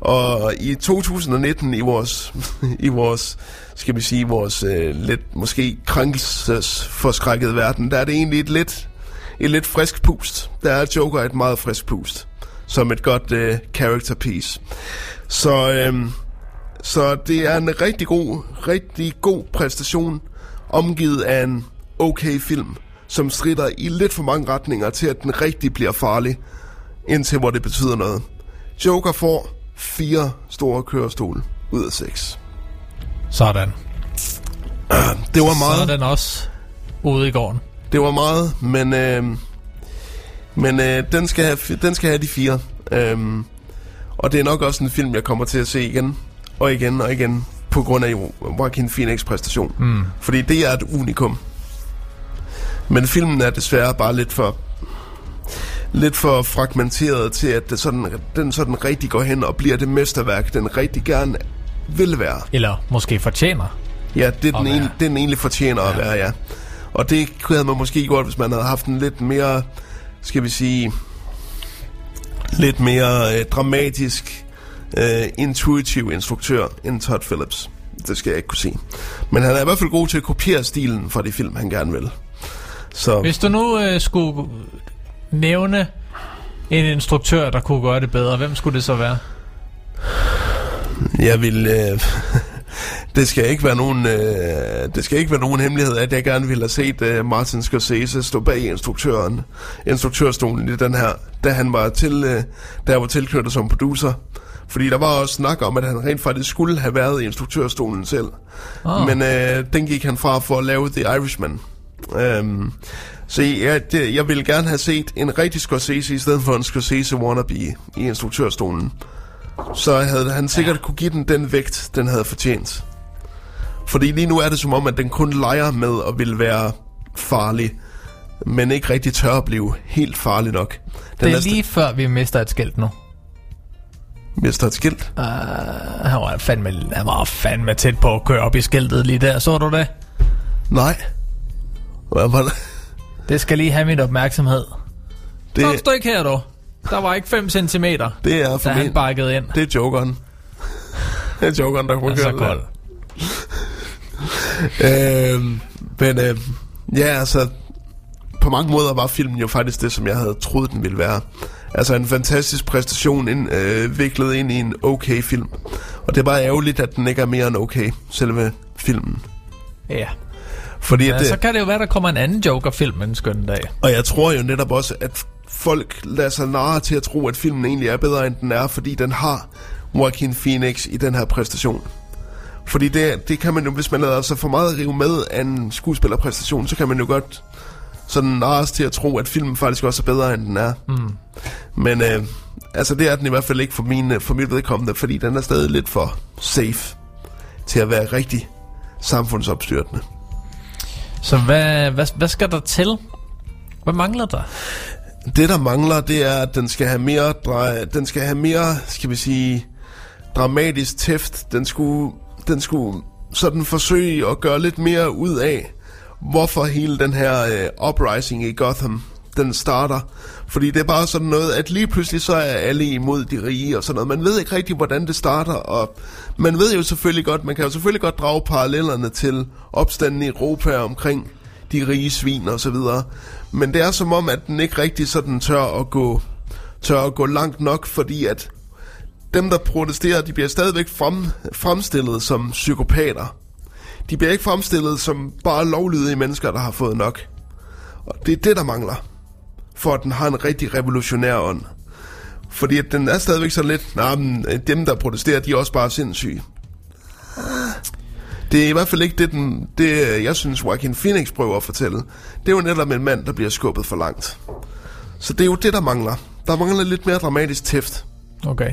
Og i 2019 i vores skal vi sige vores lidt måske krænkelsesforskrækkede verden, der er det egentlig et lidt frisk pust. Der er Joker et meget frisk pust som et godt character piece. Så det er en rigtig god præstation omgivet af en okay film, som stritter i lidt for mange retninger til at den rigtig bliver farlig, indtil hvor det betyder noget. Joker får 4 store kørestole ud af 6. Sådan. Det var meget. Sådan også ude i gården. Det var meget, men den skal have de 4. Og det er nok også en film, jeg kommer til at se igen på grund af Joaquin Phoenix' præstation. Mm. Fordi det er et unikum. Men filmen er desværre bare lidt for fragmenteret til, at den sådan rigtig går hen og bliver det mesterværk, den rigtig gerne vil være. Eller måske fortjener. Ja, det er den egentlig fortjener at være, ja. Og det kunne man måske godt, hvis man havde haft en lidt mere, skal vi sige, lidt mere dramatisk, intuitiv instruktør end Todd Phillips. Det skal jeg ikke kunne sige. Men han er i hvert fald god til at kopiere stilen fra de film, han gerne vil. Så. Hvis du nu skulle nævne en instruktør, der kunne gøre det bedre, hvem skulle det så være? Jeg vil det skal ikke være nogen hemmelighed, at jeg gerne ville have set Martin Scorsese stå bag instruktørstolen i den her, da han var tilknyttet som producer. Fordi der var også snak om, at han rent faktisk skulle have været i instruktørstolen selv. Men den gik han fra for at lave The Irishman. Så jeg ville gerne have set en rigtig Scorsese i stedet for en Scorsese wannabe i instruktørstolen. Så havde han sikkert kunne give den vægt, den havde fortjent. Fordi lige nu er det som om, at den kun leger med at ville være farlig, men ikke rigtig tør at blive helt farlig nok. Det er lige før vi mister et skilt nu. Mister et skilt? Han var fandme tæt på at køre op i skiltet lige der. Så du det? Nej. Hvad var det? Det skal lige have min opmærksomhed. Stop et stykke her, dog. Der var ikke 5 centimeter, det er da han bakkede ind. Det er Jokeren. Det er Jokeren, der kunne køre det. Er så kold. På mange måder var filmen jo faktisk det, som jeg havde troet, den ville være. Altså en fantastisk præstation viklet ind i en okay film. Og det er bare ærgerligt, at den ikke er mere end okay, selve filmen. Ja. Fordi ja, så kan det jo være, der kommer en anden Joker-film en skøn dag. Og jeg tror jo netop også, at folk lader sig narre til at tro, at filmen egentlig er bedre, end den er, fordi den har Joaquin Phoenix i den her præstation. Fordi det kan man jo, hvis man lader sig for meget rive med af en skuespillerpræstation, så kan man jo godt sådan narres til at tro, at filmen faktisk også er bedre, end den er. Mm. Men det er den i hvert fald ikke for mit vedkommende, fordi den er stadig lidt for safe til at være rigtig samfundsopstyrtende. Så hvad skal der til? Hvad mangler der? Det der mangler, det er, at den skal have mere, skal vi sige, dramatisk tæft. Den skulle sådan forsøge at gøre lidt mere ud af, hvorfor hele den her uprising i Gotham, den starter. Fordi det er bare sådan noget, at lige pludselig så er alle imod de rige og sådan noget. Man ved ikke rigtig, hvordan det starter, og man ved jo selvfølgelig godt, man kan jo selvfølgelig godt drage parallellerne til opstanden i Europa omkring de rige svin og så videre. Men det er som om, at den ikke rigtig sådan tør at gå langt nok, fordi at dem, der protesterer, de bliver stadigvæk fremstillet som psykopater. De bliver ikke fremstillet som bare lovlydige mennesker, der har fået nok. Og det er det, der mangler, for at den har en rigtig revolutionær ånd. Fordi at den er stadigvæk sådan lidt, dem der protesterer, de er også bare sindssyge. Det er i hvert fald ikke det, jeg synes, Joaquin Phoenix prøver at fortælle. Det er jo netop en mand, der bliver skubbet for langt. Så det er jo det, der mangler. Der mangler lidt mere dramatisk tæft. Okay.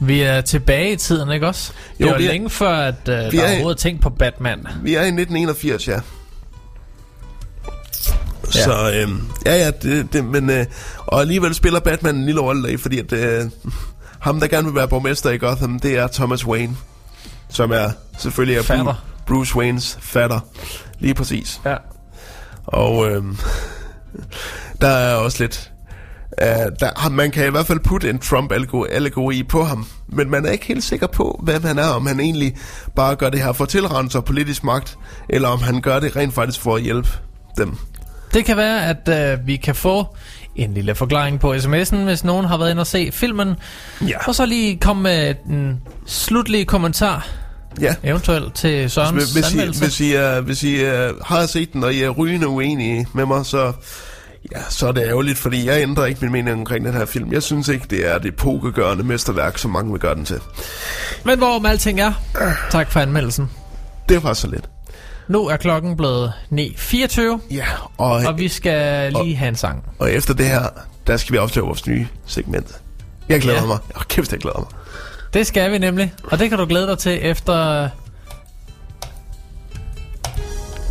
Vi er tilbage i tiden, ikke også? Det var længe før, at der overhovedet tænkte på Batman. Vi er i 1981, ja. Så og alligevel spiller Batman en lille rolle i, fordi at ham, der gerne vil være borgmester i Gotham, det er Thomas Wayne, som er selvfølgelig Bruce Waynes fatter. Lige præcis. Ja. Og der er også lidt... man kan i hvert fald putte en Trump-allegori på ham, men man er ikke helt sikker på, hvad han er, om han egentlig bare gør det her for tilrense og politisk magt, eller om han gør det rent faktisk for at hjælpe dem. Det kan være, at vi kan få en lille forklaring på sms'en, hvis nogen har været inde og se filmen, og så lige komme med en slutlig kommentar, eventuelt til Sørens anmeldelse. Hvis I har set den, og I er rygende uenige med mig, så er det ærgerligt, fordi jeg ændrer ikke min mening omkring den her film. Jeg synes ikke, det er det pokegørende mesterværk, som mange vil gøre den til. Men hvorom alting er, tak for anmeldelsen. Det var så lidt. Nu er klokken blevet 9:24, og vi skal lige have en sang. Og efter det her, der skal vi optage vores nye segment. Jeg glæder mig. Kæft, jeg glæder mig. Det skal vi nemlig, og det kan du glæde dig til efter...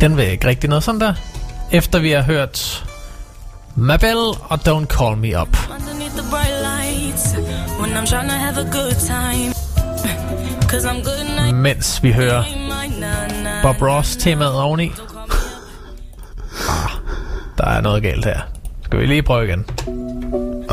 Den vil ikke rigtig noget sådan der. Efter vi har hørt... Mabel or Don't Call Me Up. Underneath the bright lights, when I'm trying to have a good time, 'cause I'm good night. Mens vi hører Bob Ross temaet oveni. Der er noget galt her. Skal vi lige prøve igen.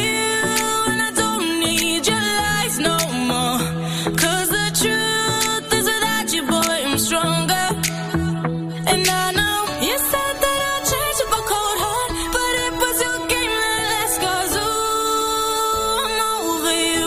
you and I don't need your lies no more, 'cause the truth is without you, boy, I'm stronger. And I know you said that I'll change up a cold heart, but it was your game that last, 'cause ooh, I'm over you.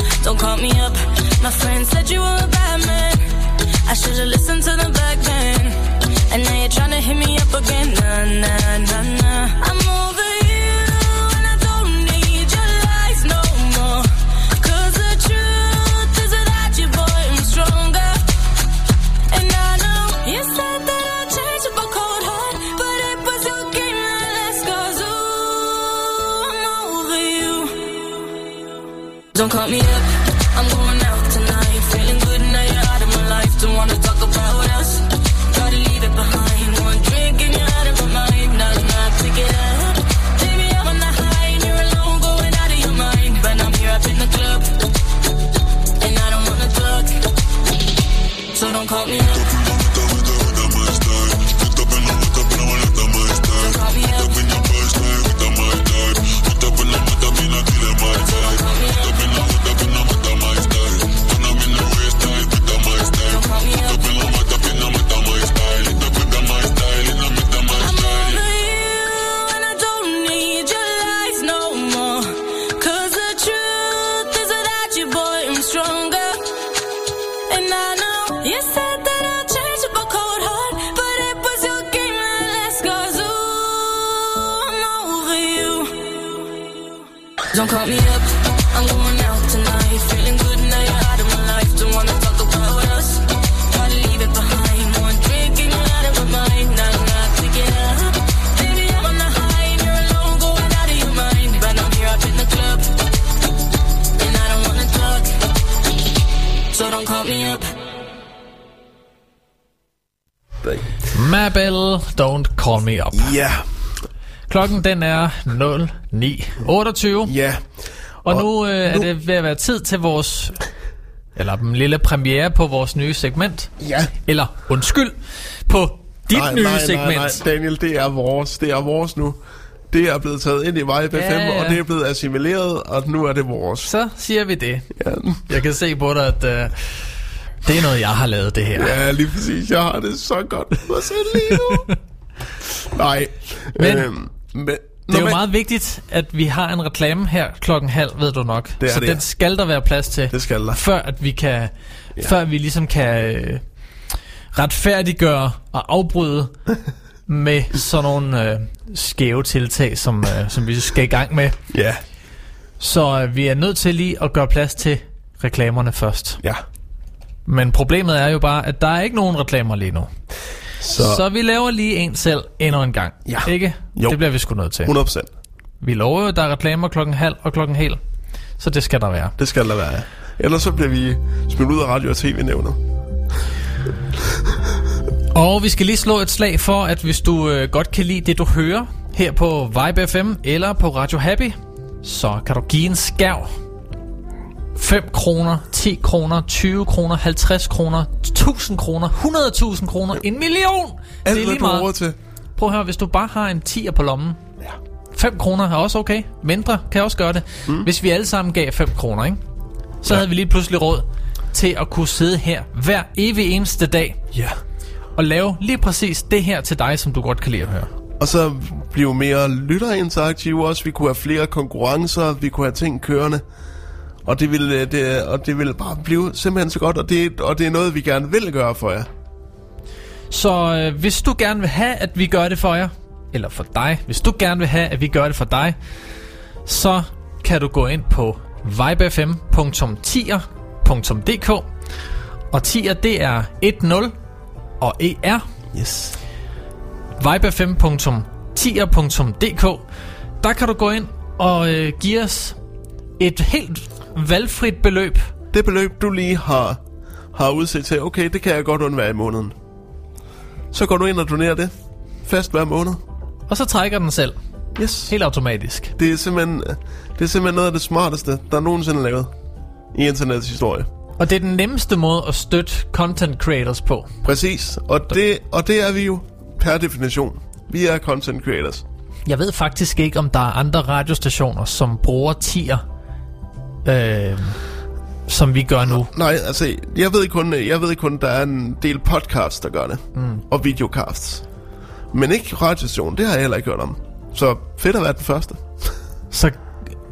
Don't call me up, my friend said you were a bad man, I should've listened to the back then, and now you're tryna hit me up again, nah, nah, nah, nah. I'm over you, and I don't need your lies no more, 'cause the truth is without you, boy, I'm stronger. And I know you said that I'll change up a cold heart, but it was your game that last, 'cause ooh, I'm over you. Don't call me up, I'm going out tonight, feeling good now you're out of my life. Don't wanna talk about us, gotta leave it behind. One drink and you're out of my mind, now I'm not picking up. Baby, I'm on the high and you're alone, going out of your mind. But I'm here up in the club, and I don't wanna talk, so don't call me up. Don't call me up. Don't call me up, I'm going out tonight, feeling good now you're out of my life. Don't wanna talk about us, gotta leave it behind. One drink and you're out of my mind, now I'm not picking up. Baby, I'm on the high and you're alone, going out of your mind. But I'm here up in the club, and I don't wanna talk, so don't call me up. Call Me Up. Ja. Yeah. Klokken den er 09:28. Ja. Yeah. Og nu er det ved at være tid til vores... Eller den lille premiere på vores nye segment. Ja. Eller undskyld, på dit nye segment. Nej, Daniel, det er vores. Det er vores nu. Det er blevet taget ind i Vibe FM, og det er blevet assimileret, og nu er det vores. Så siger vi det. Ja. Jeg kan se på dig, at det er noget, jeg har lavet det her. Ja, lige præcis. Jeg har det så godt. Hvad siger det lige nu? Nej. Men det er jo meget vigtigt, at vi har en reklame her klokken halv, ved du nok. Så den skal der være plads til. Det skal der. Før at vi kan, før vi ligesom kan retfærdiggøre og afbryde med sådan nogle skæve tiltag, som vi skal i gang med. Ja. Så vi er nødt til lige at gøre plads til reklamerne først. Ja. Men problemet er jo bare, at der er ikke nogen reklamer lige nu. Så vi laver lige en selv endnu en gang, ikke? Jo. Det bliver vi sgu nødt til. 100%. Vi lover jo, at der er reklamer klokken halv og klokken hel. Så det skal der være. Det skal der være, ja. Ellers så bliver vi smidt ud af radio- og tv-nævnet. Og vi skal lige slå et slag for, at hvis du godt kan lide det, du hører her på Vibe FM eller på Radio Happy, så kan du give en skærv. 5 kroner, 10 kroner, 20 kroner, 50 kroner, 1000 kroner, 100.000 kroner, en million! Alt det er lige meget. Til. Prøv at høre, hvis du bare har en 10'er på lommen. Ja. 5 kroner er også okay. Mindre kan også gøre det. Mm. Hvis vi alle sammen gav 5 kroner, ikke? Så havde vi lige pludselig råd til at kunne sidde her hver evig eneste dag. Ja. Og lave lige præcis det her til dig, som du godt kan lide at høre. Og så blive mere lytterinteraktive også. Vi kunne have flere konkurrencer. Vi kunne have ting kørende. Og det vil bare blive simpelthen så godt, og det er noget, vi gerne vil gøre for jer. Så hvis du gerne vil have, at vi gør det for jer, eller for dig, hvis du gerne vil have, at vi gør det for dig, så kan du gå ind på vibefm.tier.dk. Og tier, det er 10 og ER. Yes. vibefm.tier.dk. Der kan du gå ind og give os et helt valgfrit beløb. Det beløb, du lige har udsigt til, okay, det kan jeg godt undvære i måneden. Så går du ind og donerer det fast hver måned. Og så trækker den selv. Yes. Helt automatisk. Det er simpelthen noget af det smarteste, der nogensinde er lavet i internettets historie. Og det er den nemmeste måde at støtte content creators på. Præcis. Og det er vi jo per definition. Vi er content creators. Jeg ved faktisk ikke, om der er andre radiostationer, som bruger tier, som vi gør nu. Nej, altså jeg ved kun der er en del podcasts, der gør det. Og videocasts. Men ikke radiostationen, det har jeg heller ikke hørt om. Så fedt at være den første. Så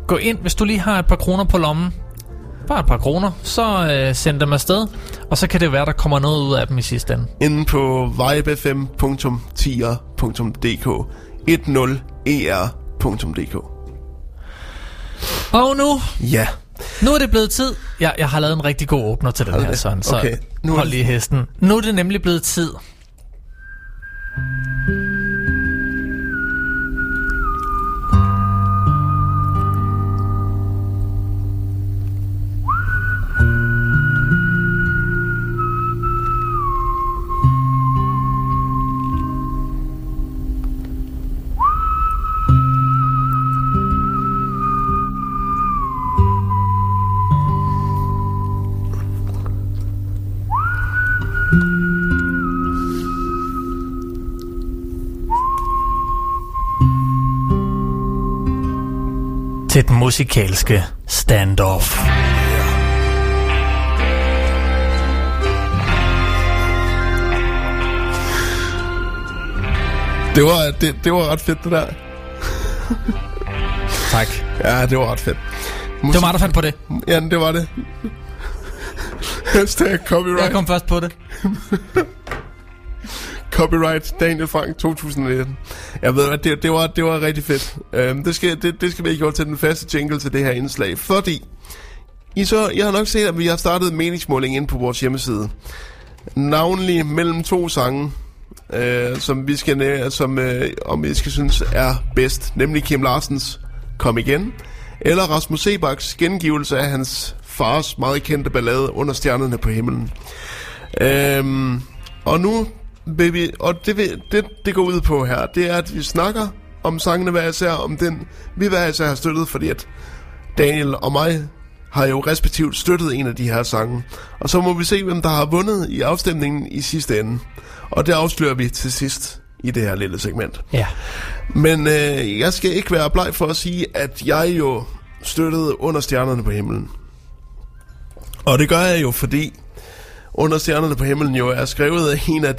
gå ind, hvis du lige har et par kroner på lommen. Bare et par kroner. Så send dem afsted. Og så kan det være, der kommer noget ud af dem i sidste ende. Inden på vibefm.tier.dk 10er.dk. Og nu? Ja. Nu er det blevet tid. Jeg har lavet en rigtig god åbner til den her, Søren. Så okay. Nu hold lige hesten. Nu er det nemlig blevet tid. Til den musikalske standoff. Det var ret fedt, det der. Tak. Ja, det var ret fedt. Det var mig, der fandt på det. Ja, det var det. Copyright. Jeg kom først på det. Copyright Daniel Frank 2019. Jeg ved, at det var rigtig fedt. Det skal vi ikke gøre til den faste jingle til det her indslag, fordi jeg har nok set, at vi har startet meningsmåling ind på vores hjemmeside. Navnlig mellem to sange, om I skal synes er bedst, nemlig Kim Larsens Kom Igen, eller Rasmus Seebachs gengivelse af hans fars meget kendte ballade Under stjernerne på himlen. Og nu baby, og det går ud på her, det er, at vi snakker om sangene hver især, om den vi hver især har støttet, fordi at Daniel og mig har jo respektivt støttet en af de her sange. Og så må vi se, hvem der har vundet i afstemningen i sidste ende. Og det afslører vi til sidst i det her lille segment. Ja. Men jeg skal ikke være bleg for at sige, at jeg jo støttede Under Stjernerne på Himlen. Og det gør jeg jo, fordi Under Stjernerne på Himlen jo er skrevet af en af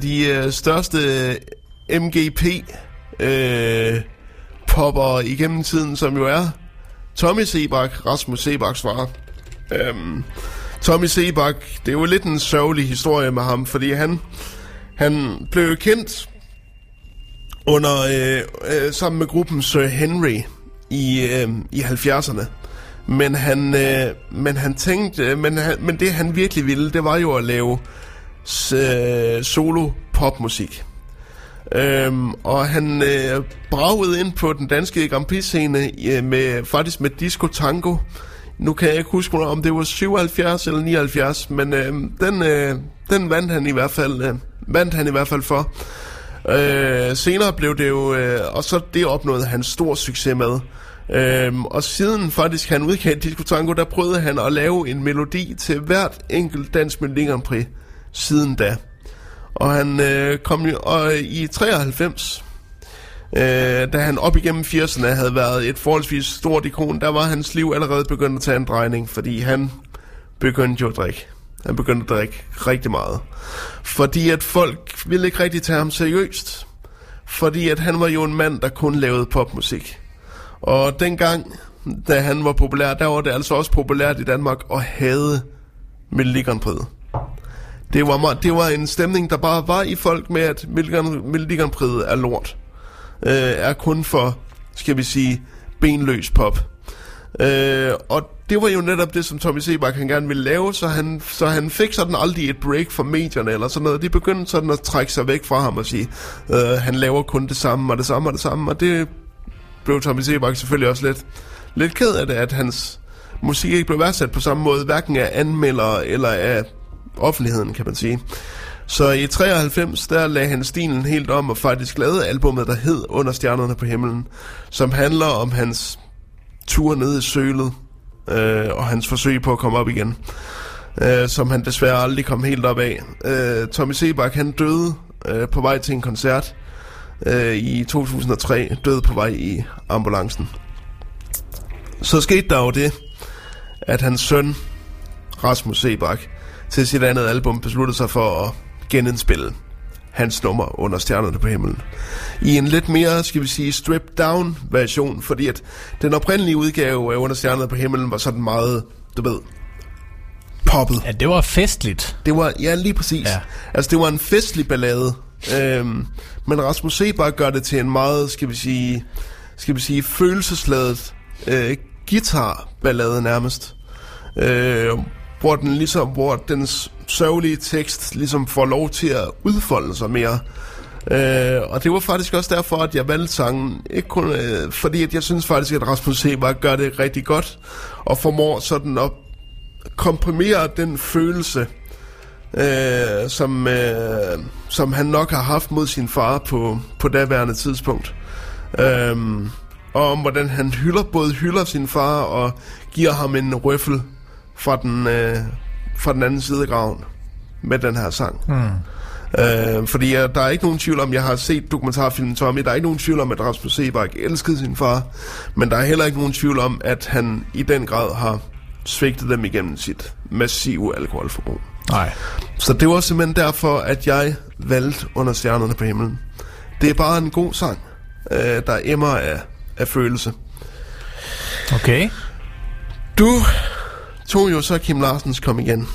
de største MGP popper igennem tiden, som jo er Tommy Sebak, Rasmus Sebaks far. Tommy Sebak, det er jo lidt en sørgelig historie med ham, fordi han blev kendt under sammen med gruppen Sir Henry i 70'erne. Men det han virkelig ville, det var jo at lave solo popmusik. Og han bragede ind på den danske Grand Prix-scene med Disco Tango. Nu kan jeg ikke huske, om det var 77 eller 79, men den vandt han i hvert fald for. Senere blev det jo, og så det opnåede han stor succes med. Og siden faktisk han udkendte Disco Tango, der prøvede han at lave en melodi til hvert enkelt Dansk Melodi Grand Prix siden da. Og han kom jo i 93, da han op igennem 80'erne havde været et forholdsvis stort ikon, der var hans liv allerede begyndt at tage en drejning, fordi han begyndte jo at drikke. Han begyndte at drikke rigtig meget. Fordi at folk ville ikke rigtig tage ham seriøst. Fordi at han var jo en mand, der kun lavede popmusik. Og dengang, da han var populær, der var det altså også populært i Danmark at hade Melodi Grand Prix. Det var en stemning, der bare var i folk med, at Melodi Grand Prix er lort. Er kun for, skal vi sige, benløs pop. Og det var jo netop det, som Tommy Sebak han gerne ville lave, så han fik sådan aldrig et break fra medierne eller sådan noget. De begyndte sådan at trække sig væk fra ham og sige, han laver kun det samme og det samme og det samme. Og det blev Tommy Sebak selvfølgelig også lidt ked af det, at hans musik ikke blev værdsat på samme måde, hverken af anmeldere eller af offentligheden, kan man sige. Så i 93, der lagde han stilen helt om og faktisk lavede albumet, der hed Under Stjernerne på Himlen, som handler om hans tur ned i sølet og hans forsøg på at komme op igen, som han desværre aldrig kom helt op af. Tommy Sebak, han døde på vej til en koncert i 2003, døde på vej i ambulancen. Så skete der jo det, at hans søn, Rasmus Sebak, til sit andet album besluttede sig for at genindspille hans nummer Under Stjernerne på Himlen i en lidt mere, skal vi sige, stripped down version, fordi at den oprindelige udgave af Under Stjernerne på Himlen var sådan meget, du ved, poppet. Ja, det var festligt. Det var, ja, lige præcis. Ja. Altså, det var en festlig ballade. Men Rasmus Sebak gør det til en meget, skal vi sige, følelsesladet guitarballade nærmest. Hvor dens sørgelige tekst ligesom får lov til at udfolde sig mere. Og det var faktisk også derfor, at jeg valgte sangen. Ikke kun, fordi at jeg synes faktisk, at Rasmus Sebak gør det rigtig godt, og formår sådan at komprimere den følelse, som han nok har haft mod sin far på daværende tidspunkt. Og om hvordan han både hylder sin far og giver ham en røffel fra den anden side af graven med den her sang. Fordi der er ikke nogen tvivl om, jeg har set dokumentarfilmen Tommy, der er ikke nogen tvivl om, at Rasmus Sebak elskede sin far, men der er heller ikke nogen tvivl om, at han i den grad har svigtet dem igennem sit massive alkoholforbrug. Nej. Så det var simpelthen derfor, at jeg valgte Under Stjernerne på Himlen. Det er bare en god sang, der emmer af følelse. Okay. Du tog jo så Kim Larsens Kom Igen.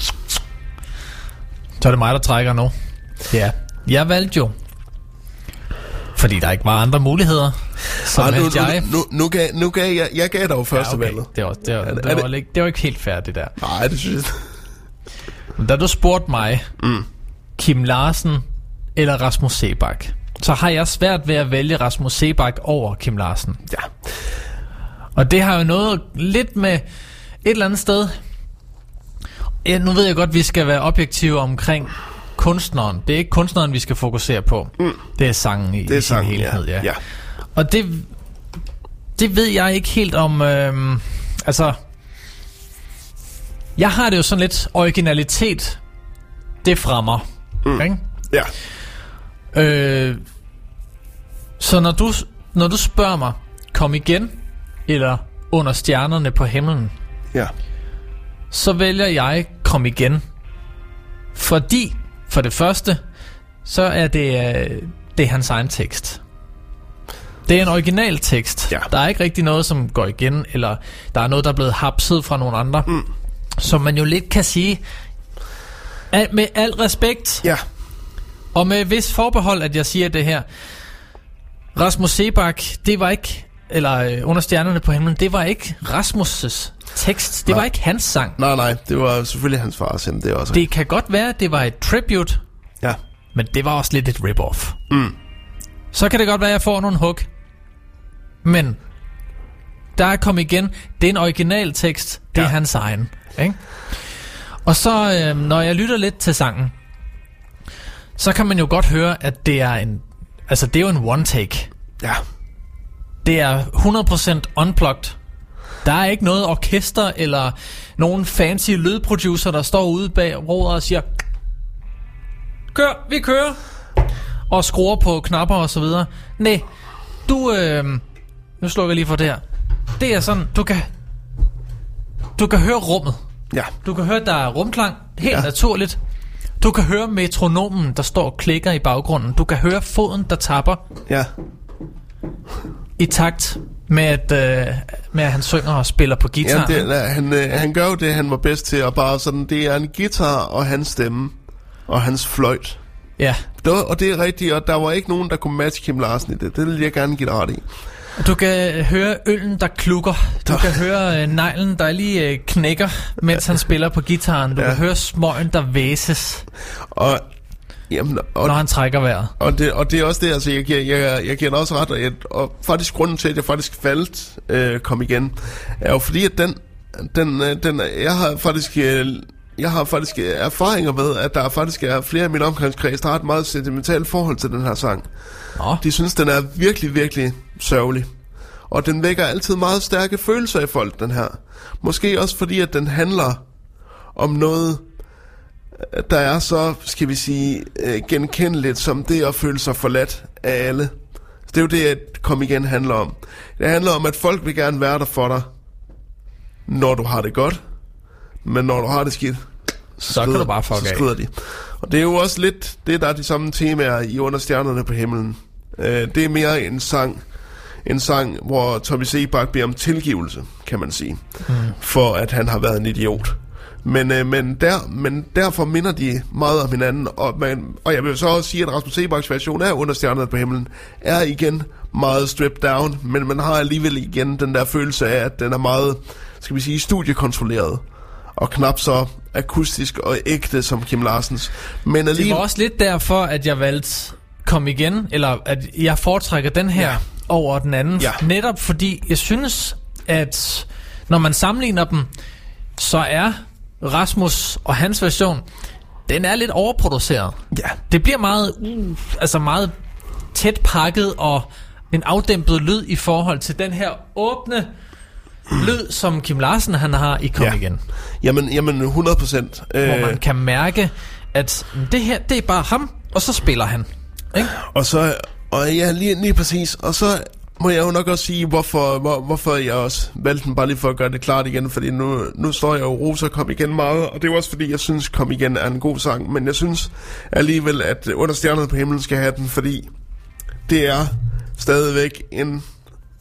Så er det mig, der trækker nu. Ja. Jeg valgte jo, fordi der ikke var andre muligheder. Jeg gav dig jo første valget. Det var ikke helt færdigt der. Nej, det synes jeg. Da du spurgte mig, Kim Larsen eller Rasmus Sebak, så har jeg svært ved at vælge Rasmus Sebak over Kim Larsen. Ja. Og det har jo noget lidt med et eller andet sted. Nu ved jeg godt, vi skal være objektive omkring kunstneren. Det er ikke kunstneren, vi skal fokusere på. Mm. Det er sangen i sin helhed. Ja. Ja. Og det ved jeg ikke helt om... altså... Jeg har det jo sådan lidt originalitet. Det fremmer. Mm. Ikke? Ja. Så når du spørger mig, kom igen, eller under stjernerne på himlen, ja, så vælger jeg kom igen. Fordi, for det første, så er det er hans egen tekst. Det er en original tekst. Ja. Der er ikke rigtig noget, som går igen, eller der er noget, der er blevet hapset fra nogle andre. Mm. Som man jo lidt kan sige, at med al respekt, ja, og med vis forbehold, at jeg siger det her, Rasmus Seebach, det var ikke, eller under stjernerne på himlen, det var ikke Rasmus' tekst. Det var ikke hans sang. Nej, det var selvfølgelig hans fars. Jamen, det også. Det kan godt være, at det var et tribute, ja, men det var også lidt et rip-off. Mm. Så kan det godt være, at jeg får nogle hook. Men der er kom igen, det er en original tekst, det er hans egen. Ikke? Og så, når jeg lytter lidt til sangen, så kan man jo godt høre, at det er en... Altså, det er jo en one take. Ja. Det er 100% unplugged. Der er ikke noget orkester eller nogen fancy lydproducer, der står ude bag roret og siger, kør, vi kører, og skruer på knapper og så videre. Næh, du... nu slukker jeg lige for det her. Det er sådan, du kan høre rummet. Ja. Du kan høre, der er rumklang. Helt naturligt. Du kan høre metronomen, der står og klikker i baggrunden. Du kan høre foden, der tapper. Ja. I takt med at han synger og spiller på guitar. Ja, han gør jo det, han var bedst til. Og bare sådan, det er en guitar og hans stemme. Og hans fløjt. Ja. Og det er rigtigt. Og der var ikke nogen, der kunne matche Kim Larsen i det. Det vil jeg gerne give dig ret i. Du kan høre øllen, der klukker. Du kan høre neglen, der lige knækker, mens han spiller på gitaren. Du kan høre smøgen, der væses, og når han trækker vejret. Og det er også det, altså, jeg giver også ret. Og faktisk grunden til, at jeg faktisk faldt kom igen, er jo fordi, at jeg har faktisk erfaringer med, at der faktisk er flere af mine omgangskreds, der har et meget sentimentalt forhold til den her sang. Nå. De synes, den er virkelig, virkelig sørgelig. Og den vækker altid meget stærke følelser i folk, den her. Måske også fordi, at den handler om noget, der er så, skal vi sige, genkendeligt som det at føle sig forladt af alle. Det er jo det, at kom igen handler om. Det handler om, at folk vil gerne være der for dig, når du har det godt. Men når du har det skidt, så kan du bare fuck af. De. Og det er jo også lidt det, der er de samme temaer i Under stjernerne på himlen. Det er mere en sang, hvor Tommy Seebach beder om tilgivelse, kan man sige, for at han har været en idiot. Men derfor minder de meget om hinanden. Og jeg vil så også sige, at Rasmus Seebachs version af Under stjernerne på himlen er igen meget stripped down, men man har alligevel igen den der følelse af, at den er meget, skal vi sige, studiekontrolleret. Og knap så akustisk og ægte som Kim Larsens. Men alligevel... Det var også lidt derfor, at jeg valgte kom igen, eller at jeg foretrækker den her over den anden. Ja. Netop fordi jeg synes, at når man sammenligner dem, så er Rasmus og hans version, den er lidt overproduceret. Ja. Det bliver meget, altså meget tæt pakket og en afdæmpet lyd i forhold til den her åbne lyd, som Kim Larsen han har i kom igen. Jamen 100%. Hvor man kan mærke, at det her, det er bare ham, og så spiller han. Ikke? Og lige præcis. Og så må jeg jo nok også sige, hvorfor jeg også valgte den, bare lige for at gøre det klart igen, fordi nu står jeg jo roser kom igen meget, og det er også fordi, jeg synes, kom igen er en god sang, men jeg synes alligevel, at Under stjernerne på himlen skal have den, fordi det er stadigvæk en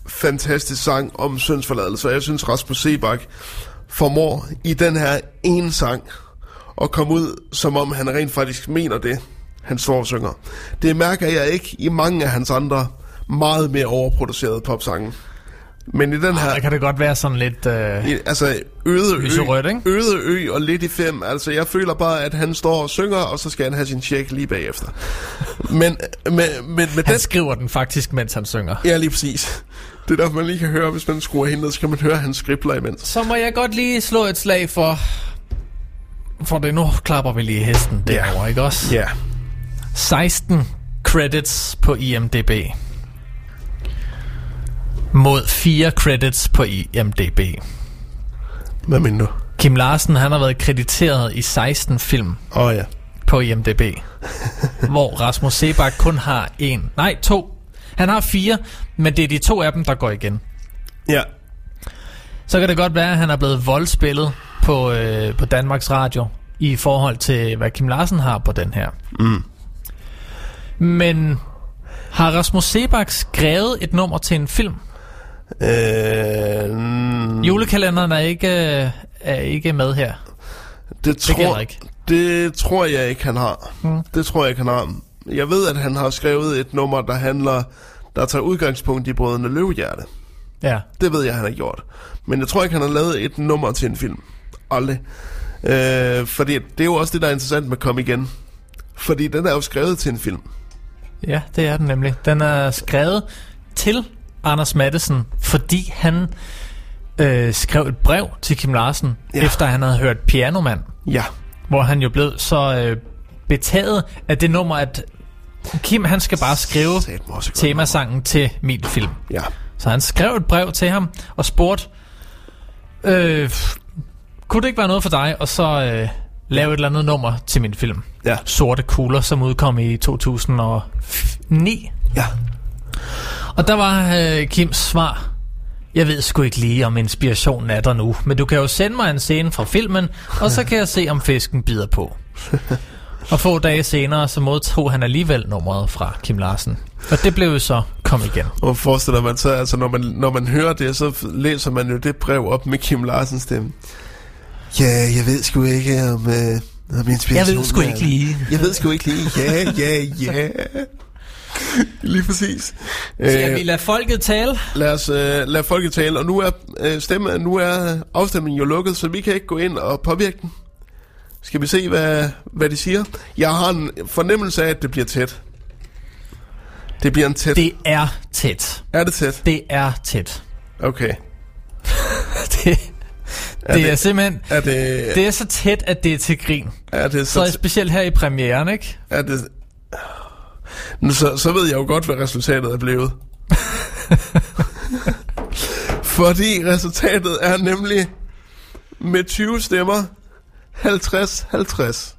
fantastisk sang om syndsforladelse. Jeg synes, Rasmus Seebach formår i den her ene sang at komme ud, som om han rent faktisk mener det, han står og synger. Det mærker jeg ikke i mange af hans andre meget mere overproducerede popsange. Men i den her... Der kan det godt være sådan lidt... øde ø og lidt i fem. Altså, jeg føler bare, at han står og synger, og så skal han have sin check lige bagefter. men han skriver den faktisk, mens han synger. Ja, lige præcis. Det er derfor, man lige kan høre, hvis man skruer hende, så kan man høre, at han skribler imens. Så må jeg godt lige slå et slag for... For det nu klapper vi lige hesten derovre, yeah, ikke også? Ja. Yeah. 16 credits på IMDb. Mod 4 credits på IMDb. Hvad mener du? Kim Larsen, han har været krediteret i 16 film. Åh ja. På IMDb. Hvor Rasmus Seebach kun har 2. Han har 4, men det er de 2 af dem, der går igen. Ja. Yeah. Så kan det godt være, at han er blevet voldspillet på Danmarks Radio i forhold til, hvad Kim Larsen har på den her. Mm. Men har Rasmus Seebach skrevet et nummer til en film? Julekalenderen er ikke med her. Det tror jeg ikke, han har. Mm. Det tror jeg ikke, han har. Jeg ved, at han har skrevet et nummer, der tager udgangspunkt i Brødrene Løvehjerte. Ja. Det ved jeg, han har gjort. Men jeg tror ikke, han har lavet et nummer til en film. Aldrig. Fordi det er jo også det, der er interessant med Kom Igen. Fordi den er jo skrevet til en film. Ja, det er den nemlig. Den er skrevet til Anders Matthesen, fordi han skrev et brev til Kim Larsen, ja, efter han havde hørt Pianomand. Ja. Hvor han jo blev så betaget af det nummer, at Kim, han skal bare skrive temasangen til min film. Ja. Så han skrev et brev til ham og spurgte, kunne det ikke være noget for dig, og så lave et eller andet nummer til min film? Ja. Sorte Kugler, som udkom i 2009. Ja. Og der var Kims svar: jeg ved sgu ikke lige, om inspirationen er der nu, men du kan jo sende mig en scene fra filmen, og så kan jeg se, om fisken bider på. Og få dage senere, så modtog han alligevel nummeret fra Kim Larsen. Og det blev jo så Kom Igen. Og forestiller man så, altså når man hører det, så læser man jo det brev op med Kim Larsens stemme. Ja, jeg ved sgu ikke, om inspirationen... Jeg ved sgu ikke lige. Ja. Lige præcis. Skal vi lade folket tale? Lad os lade folket tale, og nu er afstemningen jo lukket, så vi kan ikke gå ind og påvirke den. Skal vi se, hvad de siger? Jeg har en fornemmelse af, at det bliver tæt. Det bliver en tæt. Det er tæt. Er det tæt? Det er tæt. Okay. det er simpelthen... Det er så tæt, at det er til grin. Er det så specielt her i premieren, ikke? Er det... Nu, så ved jeg jo godt, hvad resultatet er blevet. Fordi resultatet er nemlig med 20 stemmer 50-50.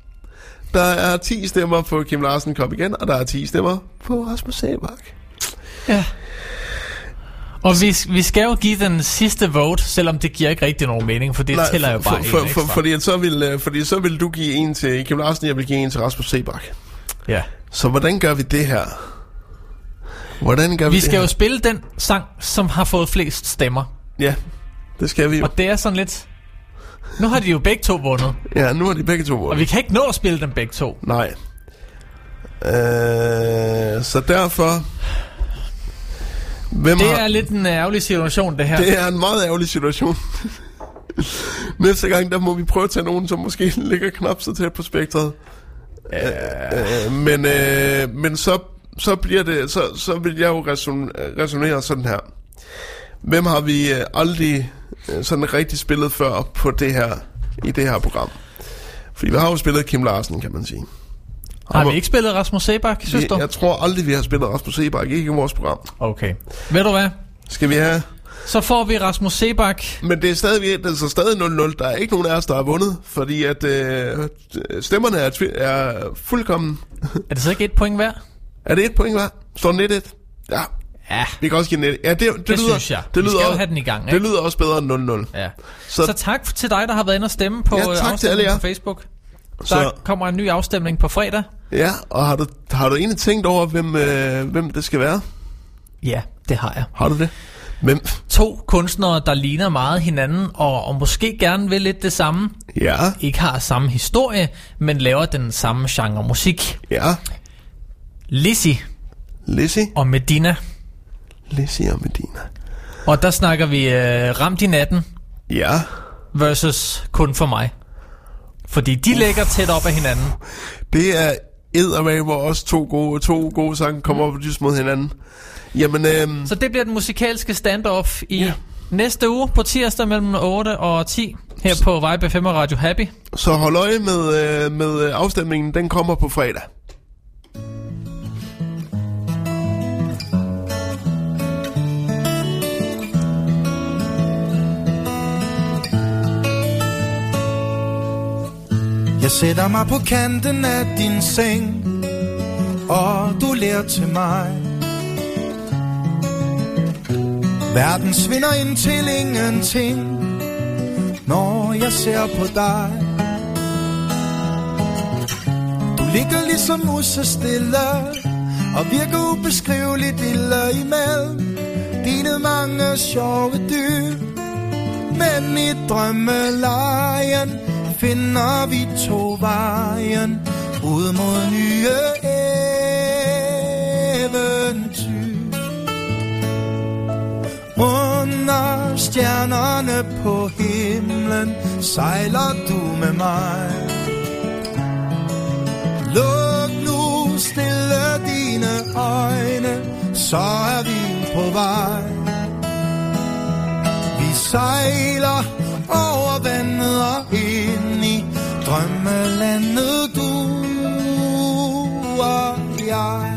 Der er 10 stemmer på Kim Larsen Kom Igen, og der er 10 stemmer på Rasmus Seebach. Ja. Og vi skal jo give den sidste vote, selvom det giver ikke rigtig nogen mening, for det tæller jo bare en ekstra. Fordi så vil du give en til Kim Larsen, jeg vil give en til Rasmus Seebach. Ja. Så hvordan gør vi det her? Vi skal jo spille den sang, som har fået flest stemmer. Ja, det skal vi jo. Og det er sådan lidt... Nu har de jo begge to vundet. Ja, nu har de begge to vundet. Og vi kan ikke nå at spille dem begge to. Nej. Så derfor... Det er lidt en ærgerlig situation, det her. Det er en meget ærgerlig situation. Næste gang, der må vi prøve at tage nogen, som måske ligger knap så tæt på spektret. Men så bliver det... Så vil jeg jo resonere sådan her. Hvem har vi aldrig... sådan rigtig spillet før på det her, i det her program? Fordi vi har jo spillet Kim Larsen, kan man sige. Har vi ikke spillet Rasmus Seebach, synes du? Jeg tror aldrig, vi har spillet Rasmus Seebach, ikke i vores program. Okay. Ved du hvad? Skal vi have... Så får vi Rasmus Seebach. Men det er stadig 0-0. Der er ikke nogen af os, der har vundet, fordi at stemmerne er fuldkommen. Er det så ikke et point hver? Er det et point hver? Står den 1-1? Ja. Ja. Vi kan også give den. Ja, det lyder, synes jeg. Det lyder, vi skal jo have den i gang, ikke? Det lyder også bedre end 0-0. Ja. Så tak til dig, der har været inde og stemme på, ja, afstemningen på Facebook. Der kommer en ny afstemning på fredag. Ja, og har du egentlig tænkt over, hvem det skal være? Ja, det har jeg. Har du det? Hvem? 2 kunstnere, der ligner meget hinanden, og måske gerne vil lidt det samme. Ja. Ikke har samme historie, men laver den samme genre musik. Ja. Lizzy og Medina. Lissi og Medina. Og der snakker vi Ramt i Natten. Ja. Versus Kun for Mig. Fordi de ligger tæt op ad hinanden. Det er eddermame, hvor også to gode sange kommer op og dyst mod hinanden. Jamen, Så det bliver den musikalske standoff i næste uge på tirsdag mellem 8 og 10. her på Vibe FM og Radio Happy. Så hold øje med afstemningen, den kommer på fredag. Jeg sætter mig på kanten af din seng, og du lærer til mig. Verden svinder ind til ingenting, når jeg ser på dig. Du ligger ligesom musestille, og virker ubeskriveligt lille imellem dine mange sjove dyr. Men i drømmelejen finder vi to vejen ud mod nye eventyr. Under stjernerne på himlen sejler du med mig. Luk nu stille dine øjne, så er vi på vej. Vi sejler over vandet og ind i drømmelandet, du og jeg.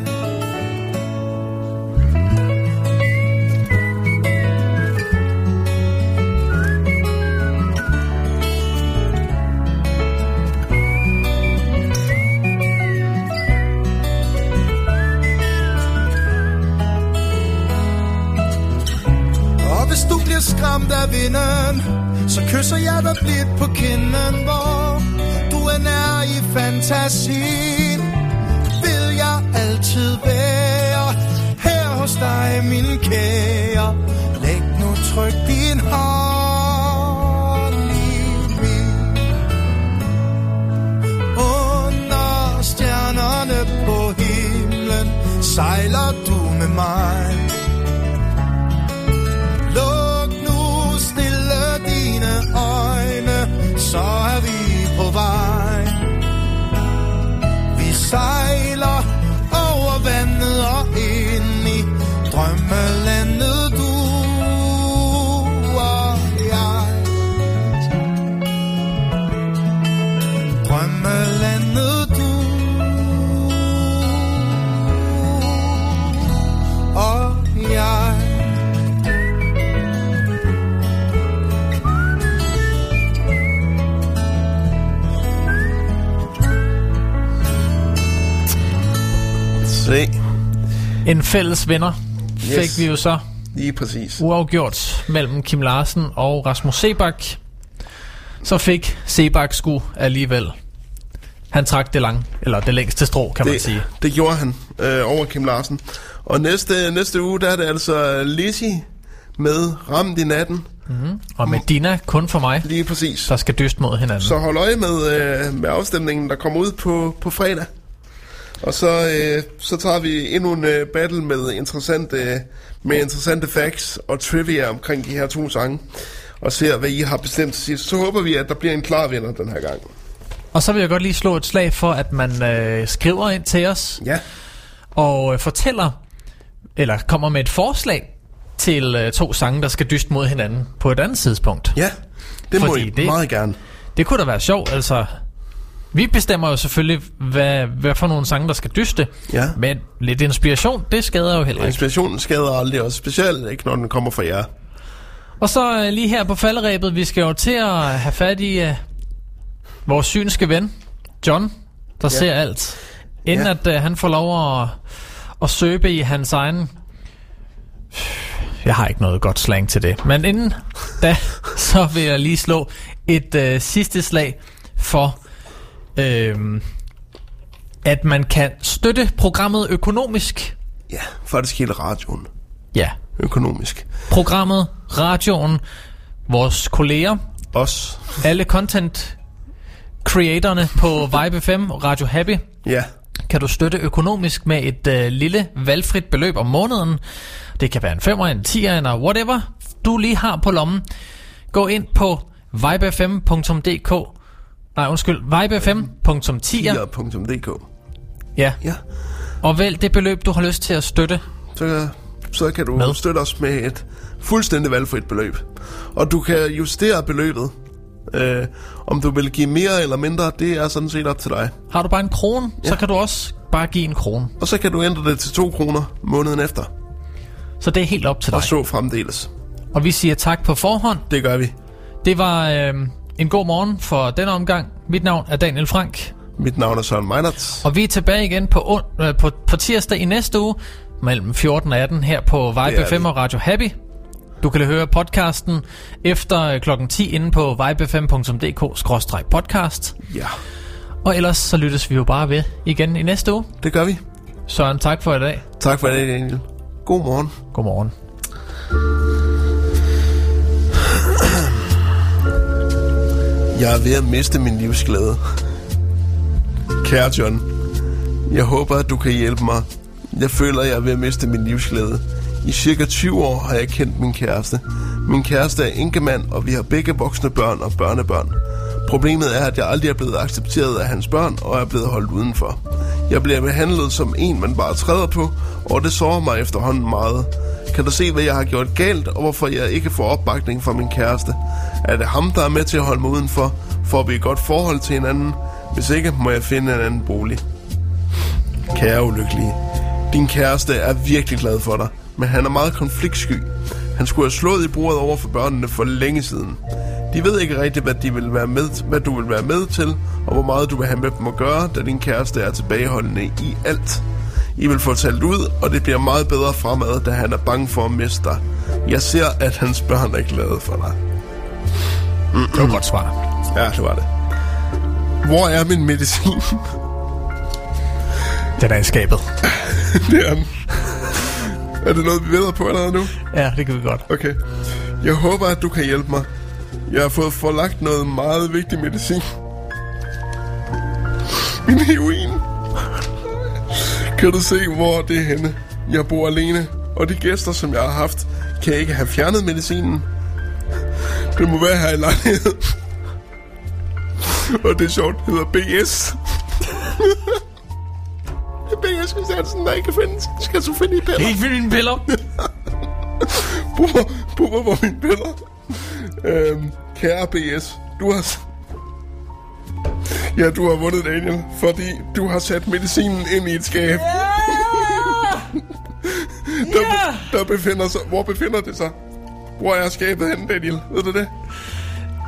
Og hvis du bliver skræmt af vinden, så kysser jeg dig blidt på kinden, hvor du er nær i fantasien. Vil jeg altid være her hos dig, min kære. Læg nu tryk din hånd i min. Under stjernerne på himlen sejler du med mig. Så er vi på vej. Vi sejler over vandet og ind i drømmelandet, du og jeg. Drømmelandet, du og jeg. En fælles vinder fik vi jo så. Lige præcis. Uafgjort mellem Kim Larsen og Rasmus Seebach. Så fik Seebach sgu alligevel. Han trak det længste strå, kan man sige. Det gjorde han over Kim Larsen. Og næste uge, der er det altså Lizzie med Ramt i natten. Mm-hmm. Og Medina kun for mig. Lige præcis. Der skal dyst mod hinanden. Så hold øje med afstemningen, der kommer ud på fredag. Og så tager vi endnu en battle med interessante facts og trivia omkring de her to sange, og ser, hvad I har bestemt til sidst. Så håber vi, at der bliver en klar vinder den her gang. Og så vil jeg godt lige slå et slag for, at man skriver ind til os, og fortæller, eller kommer med et forslag til to sange, der skal dyste mod hinanden på et andet tidspunkt. Ja, det må I meget gerne. Det kunne da være sjovt, altså. Vi bestemmer jo selvfølgelig, hvad for nogle sange, der skal dyste. Ja. Men lidt inspiration, det skader jo heller ikke. Inspirationen skader aldrig, og specielt ikke, når den kommer fra jer. Og så lige her på falderæbet, vi skal jo til at have fat i vores synske ven, John, der ser alt. Inden at han får lov at søbe i hans egen. Jeg har ikke noget godt slang til det. Men inden da, så vil jeg lige slå et sidste slag for at man kan støtte programmet økonomisk. Ja, faktisk hele radioen. Ja. Økonomisk. Programmet, radioen, vores kolleger. Os. Alle content creatorerne på Vibe FM og Radio Happy. Ja. Kan du støtte økonomisk med et lille valgfrit beløb om måneden. Det kan være en 5'er, en 10'er, eller whatever du lige har på lommen. Gå ind på vibefm.dk. Nej, undskyld, vibefm.10.dk. Ja. Og vælg det beløb, du har lyst til at støtte. Så kan du støtte os med et fuldstændig valgfrit beløb. Og du kan justere beløbet Om du vil give mere eller mindre, det er sådan set op til dig. Har du bare en krone, ja, så kan du også bare give en krone. Og så kan du ændre det til 2 kroner måneden efter. Så det er helt op til dig. Og så fremdeles. Og vi siger tak på forhånd. Det gør vi. Det var en god morgen for denne omgang. Mit navn er Daniel Frank. Mit navn er Søren Meinertz. Og vi er tilbage igen på tirsdag i næste uge mellem 14 og 18 her på Vibe FM og Radio Happy. Du kan høre podcasten efter klokken 10 inde på vibefm.dk/podcast. Ja. Og ellers så lyttes vi jo bare ved igen i næste uge. Det gør vi. Søren, tak for i dag. Tak for i dag, Daniel. God morgen. God morgen. Jeg er ved at miste min livsglæde. Kære John, jeg håber, at du kan hjælpe mig. Jeg føler, at jeg er ved at miste min livsglæde. I cirka 20 år har jeg kendt min kæreste. Min kæreste er enkemand, og vi har begge voksne børn og børnebørn. Problemet er, at jeg aldrig er blevet accepteret af hans børn, og er blevet holdt udenfor. Jeg bliver behandlet som en, man bare træder på, og det sårer mig efterhånden meget. Kan du se, hvad jeg har gjort galt, og hvorfor jeg ikke får opbakning fra min kæreste? Er det ham, der er med til at holde mig udenfor? Får vi et godt forhold til hinanden? Hvis ikke, må jeg finde en anden bolig. Kære ulykkelige, din kæreste er virkelig glad for dig, men han er meget konfliktsky. Han skulle have slået i bordet over for børnene for længe siden. De ved ikke rigtigt, hvad du vil være med til, og hvor meget du vil have med dem at gøre, da din kæreste er tilbageholdende i alt. I vil få talt ud, og det bliver meget bedre fremad, da han er bange for at miste dig. Jeg ser, at hans børn er glade for dig. Mm-mm. Det var godt svar. Ja, det var det. Hvor er min medicin? Den er i skabet. Det er den. Er det noget, vi vender på allerede nu? Ja, det kan vi godt. Okay. Jeg håber, at du kan hjælpe mig. Jeg har fået forlagt noget meget vigtig medicin. Min heroin. Kan du se, hvor det er henne? Jeg bor alene, og de gæster, som jeg har haft, kan ikke have fjernet medicinen. Det må være her i lejligheden. Og det er sjovt, det hedder BS. BS, hvis det er sådan, der ikke kan finde, skal du finde i piller. Jeg kan finde mine piller. Bubber på mine piller. Kære BS, du har vundet, Daniel, fordi du har sat medicinen ind i et skab. Yeah! Hvor befinder det sig? Hvor er skabet henne, Daniel? Ved du det?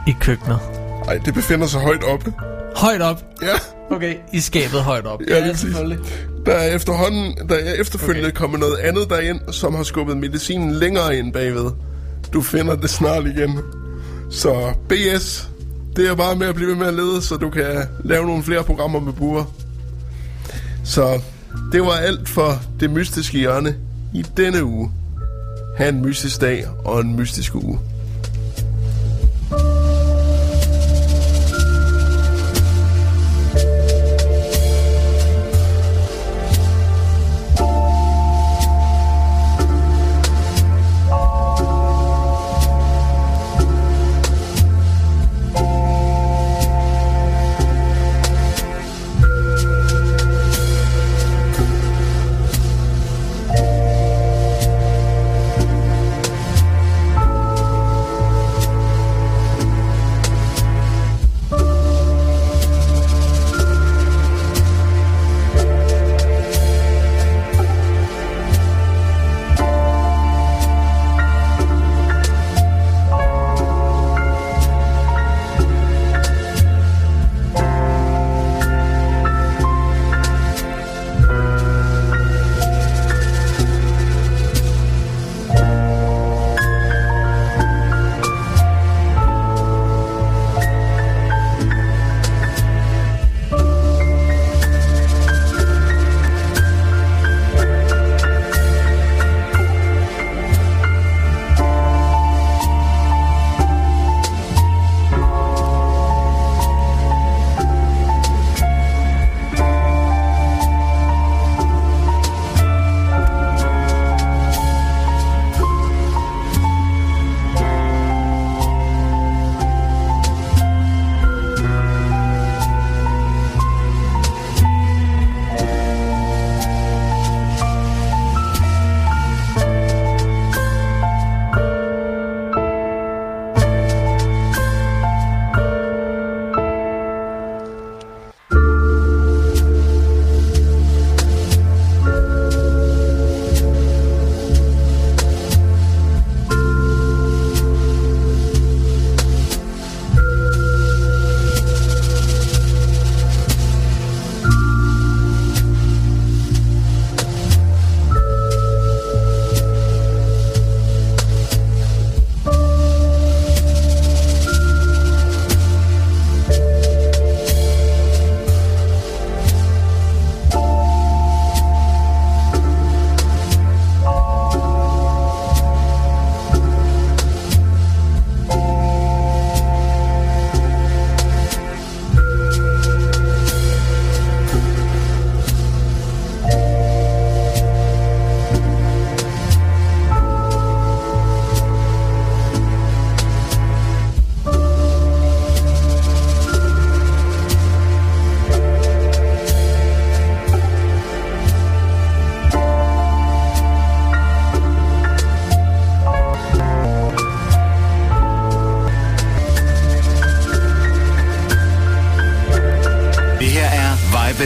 I køkkenet. Nej, det befinder sig højt oppe. Højt op? Ja. Okay, i skabet højt op. Ja, ja, selvfølgelig. Der er efterfølgende kommet noget andet derind, som har skubbet medicinen længere ind bagved. Du finder det snart igen. Så BS, det er bare med at blive med at lede, så du kan lave nogle flere programmer med Bubber. Så det var alt for det mystiske hjørne i denne uge. Ha' en mystisk dag og en mystisk uge.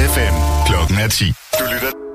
FM. Klokken er 10. Du lytter.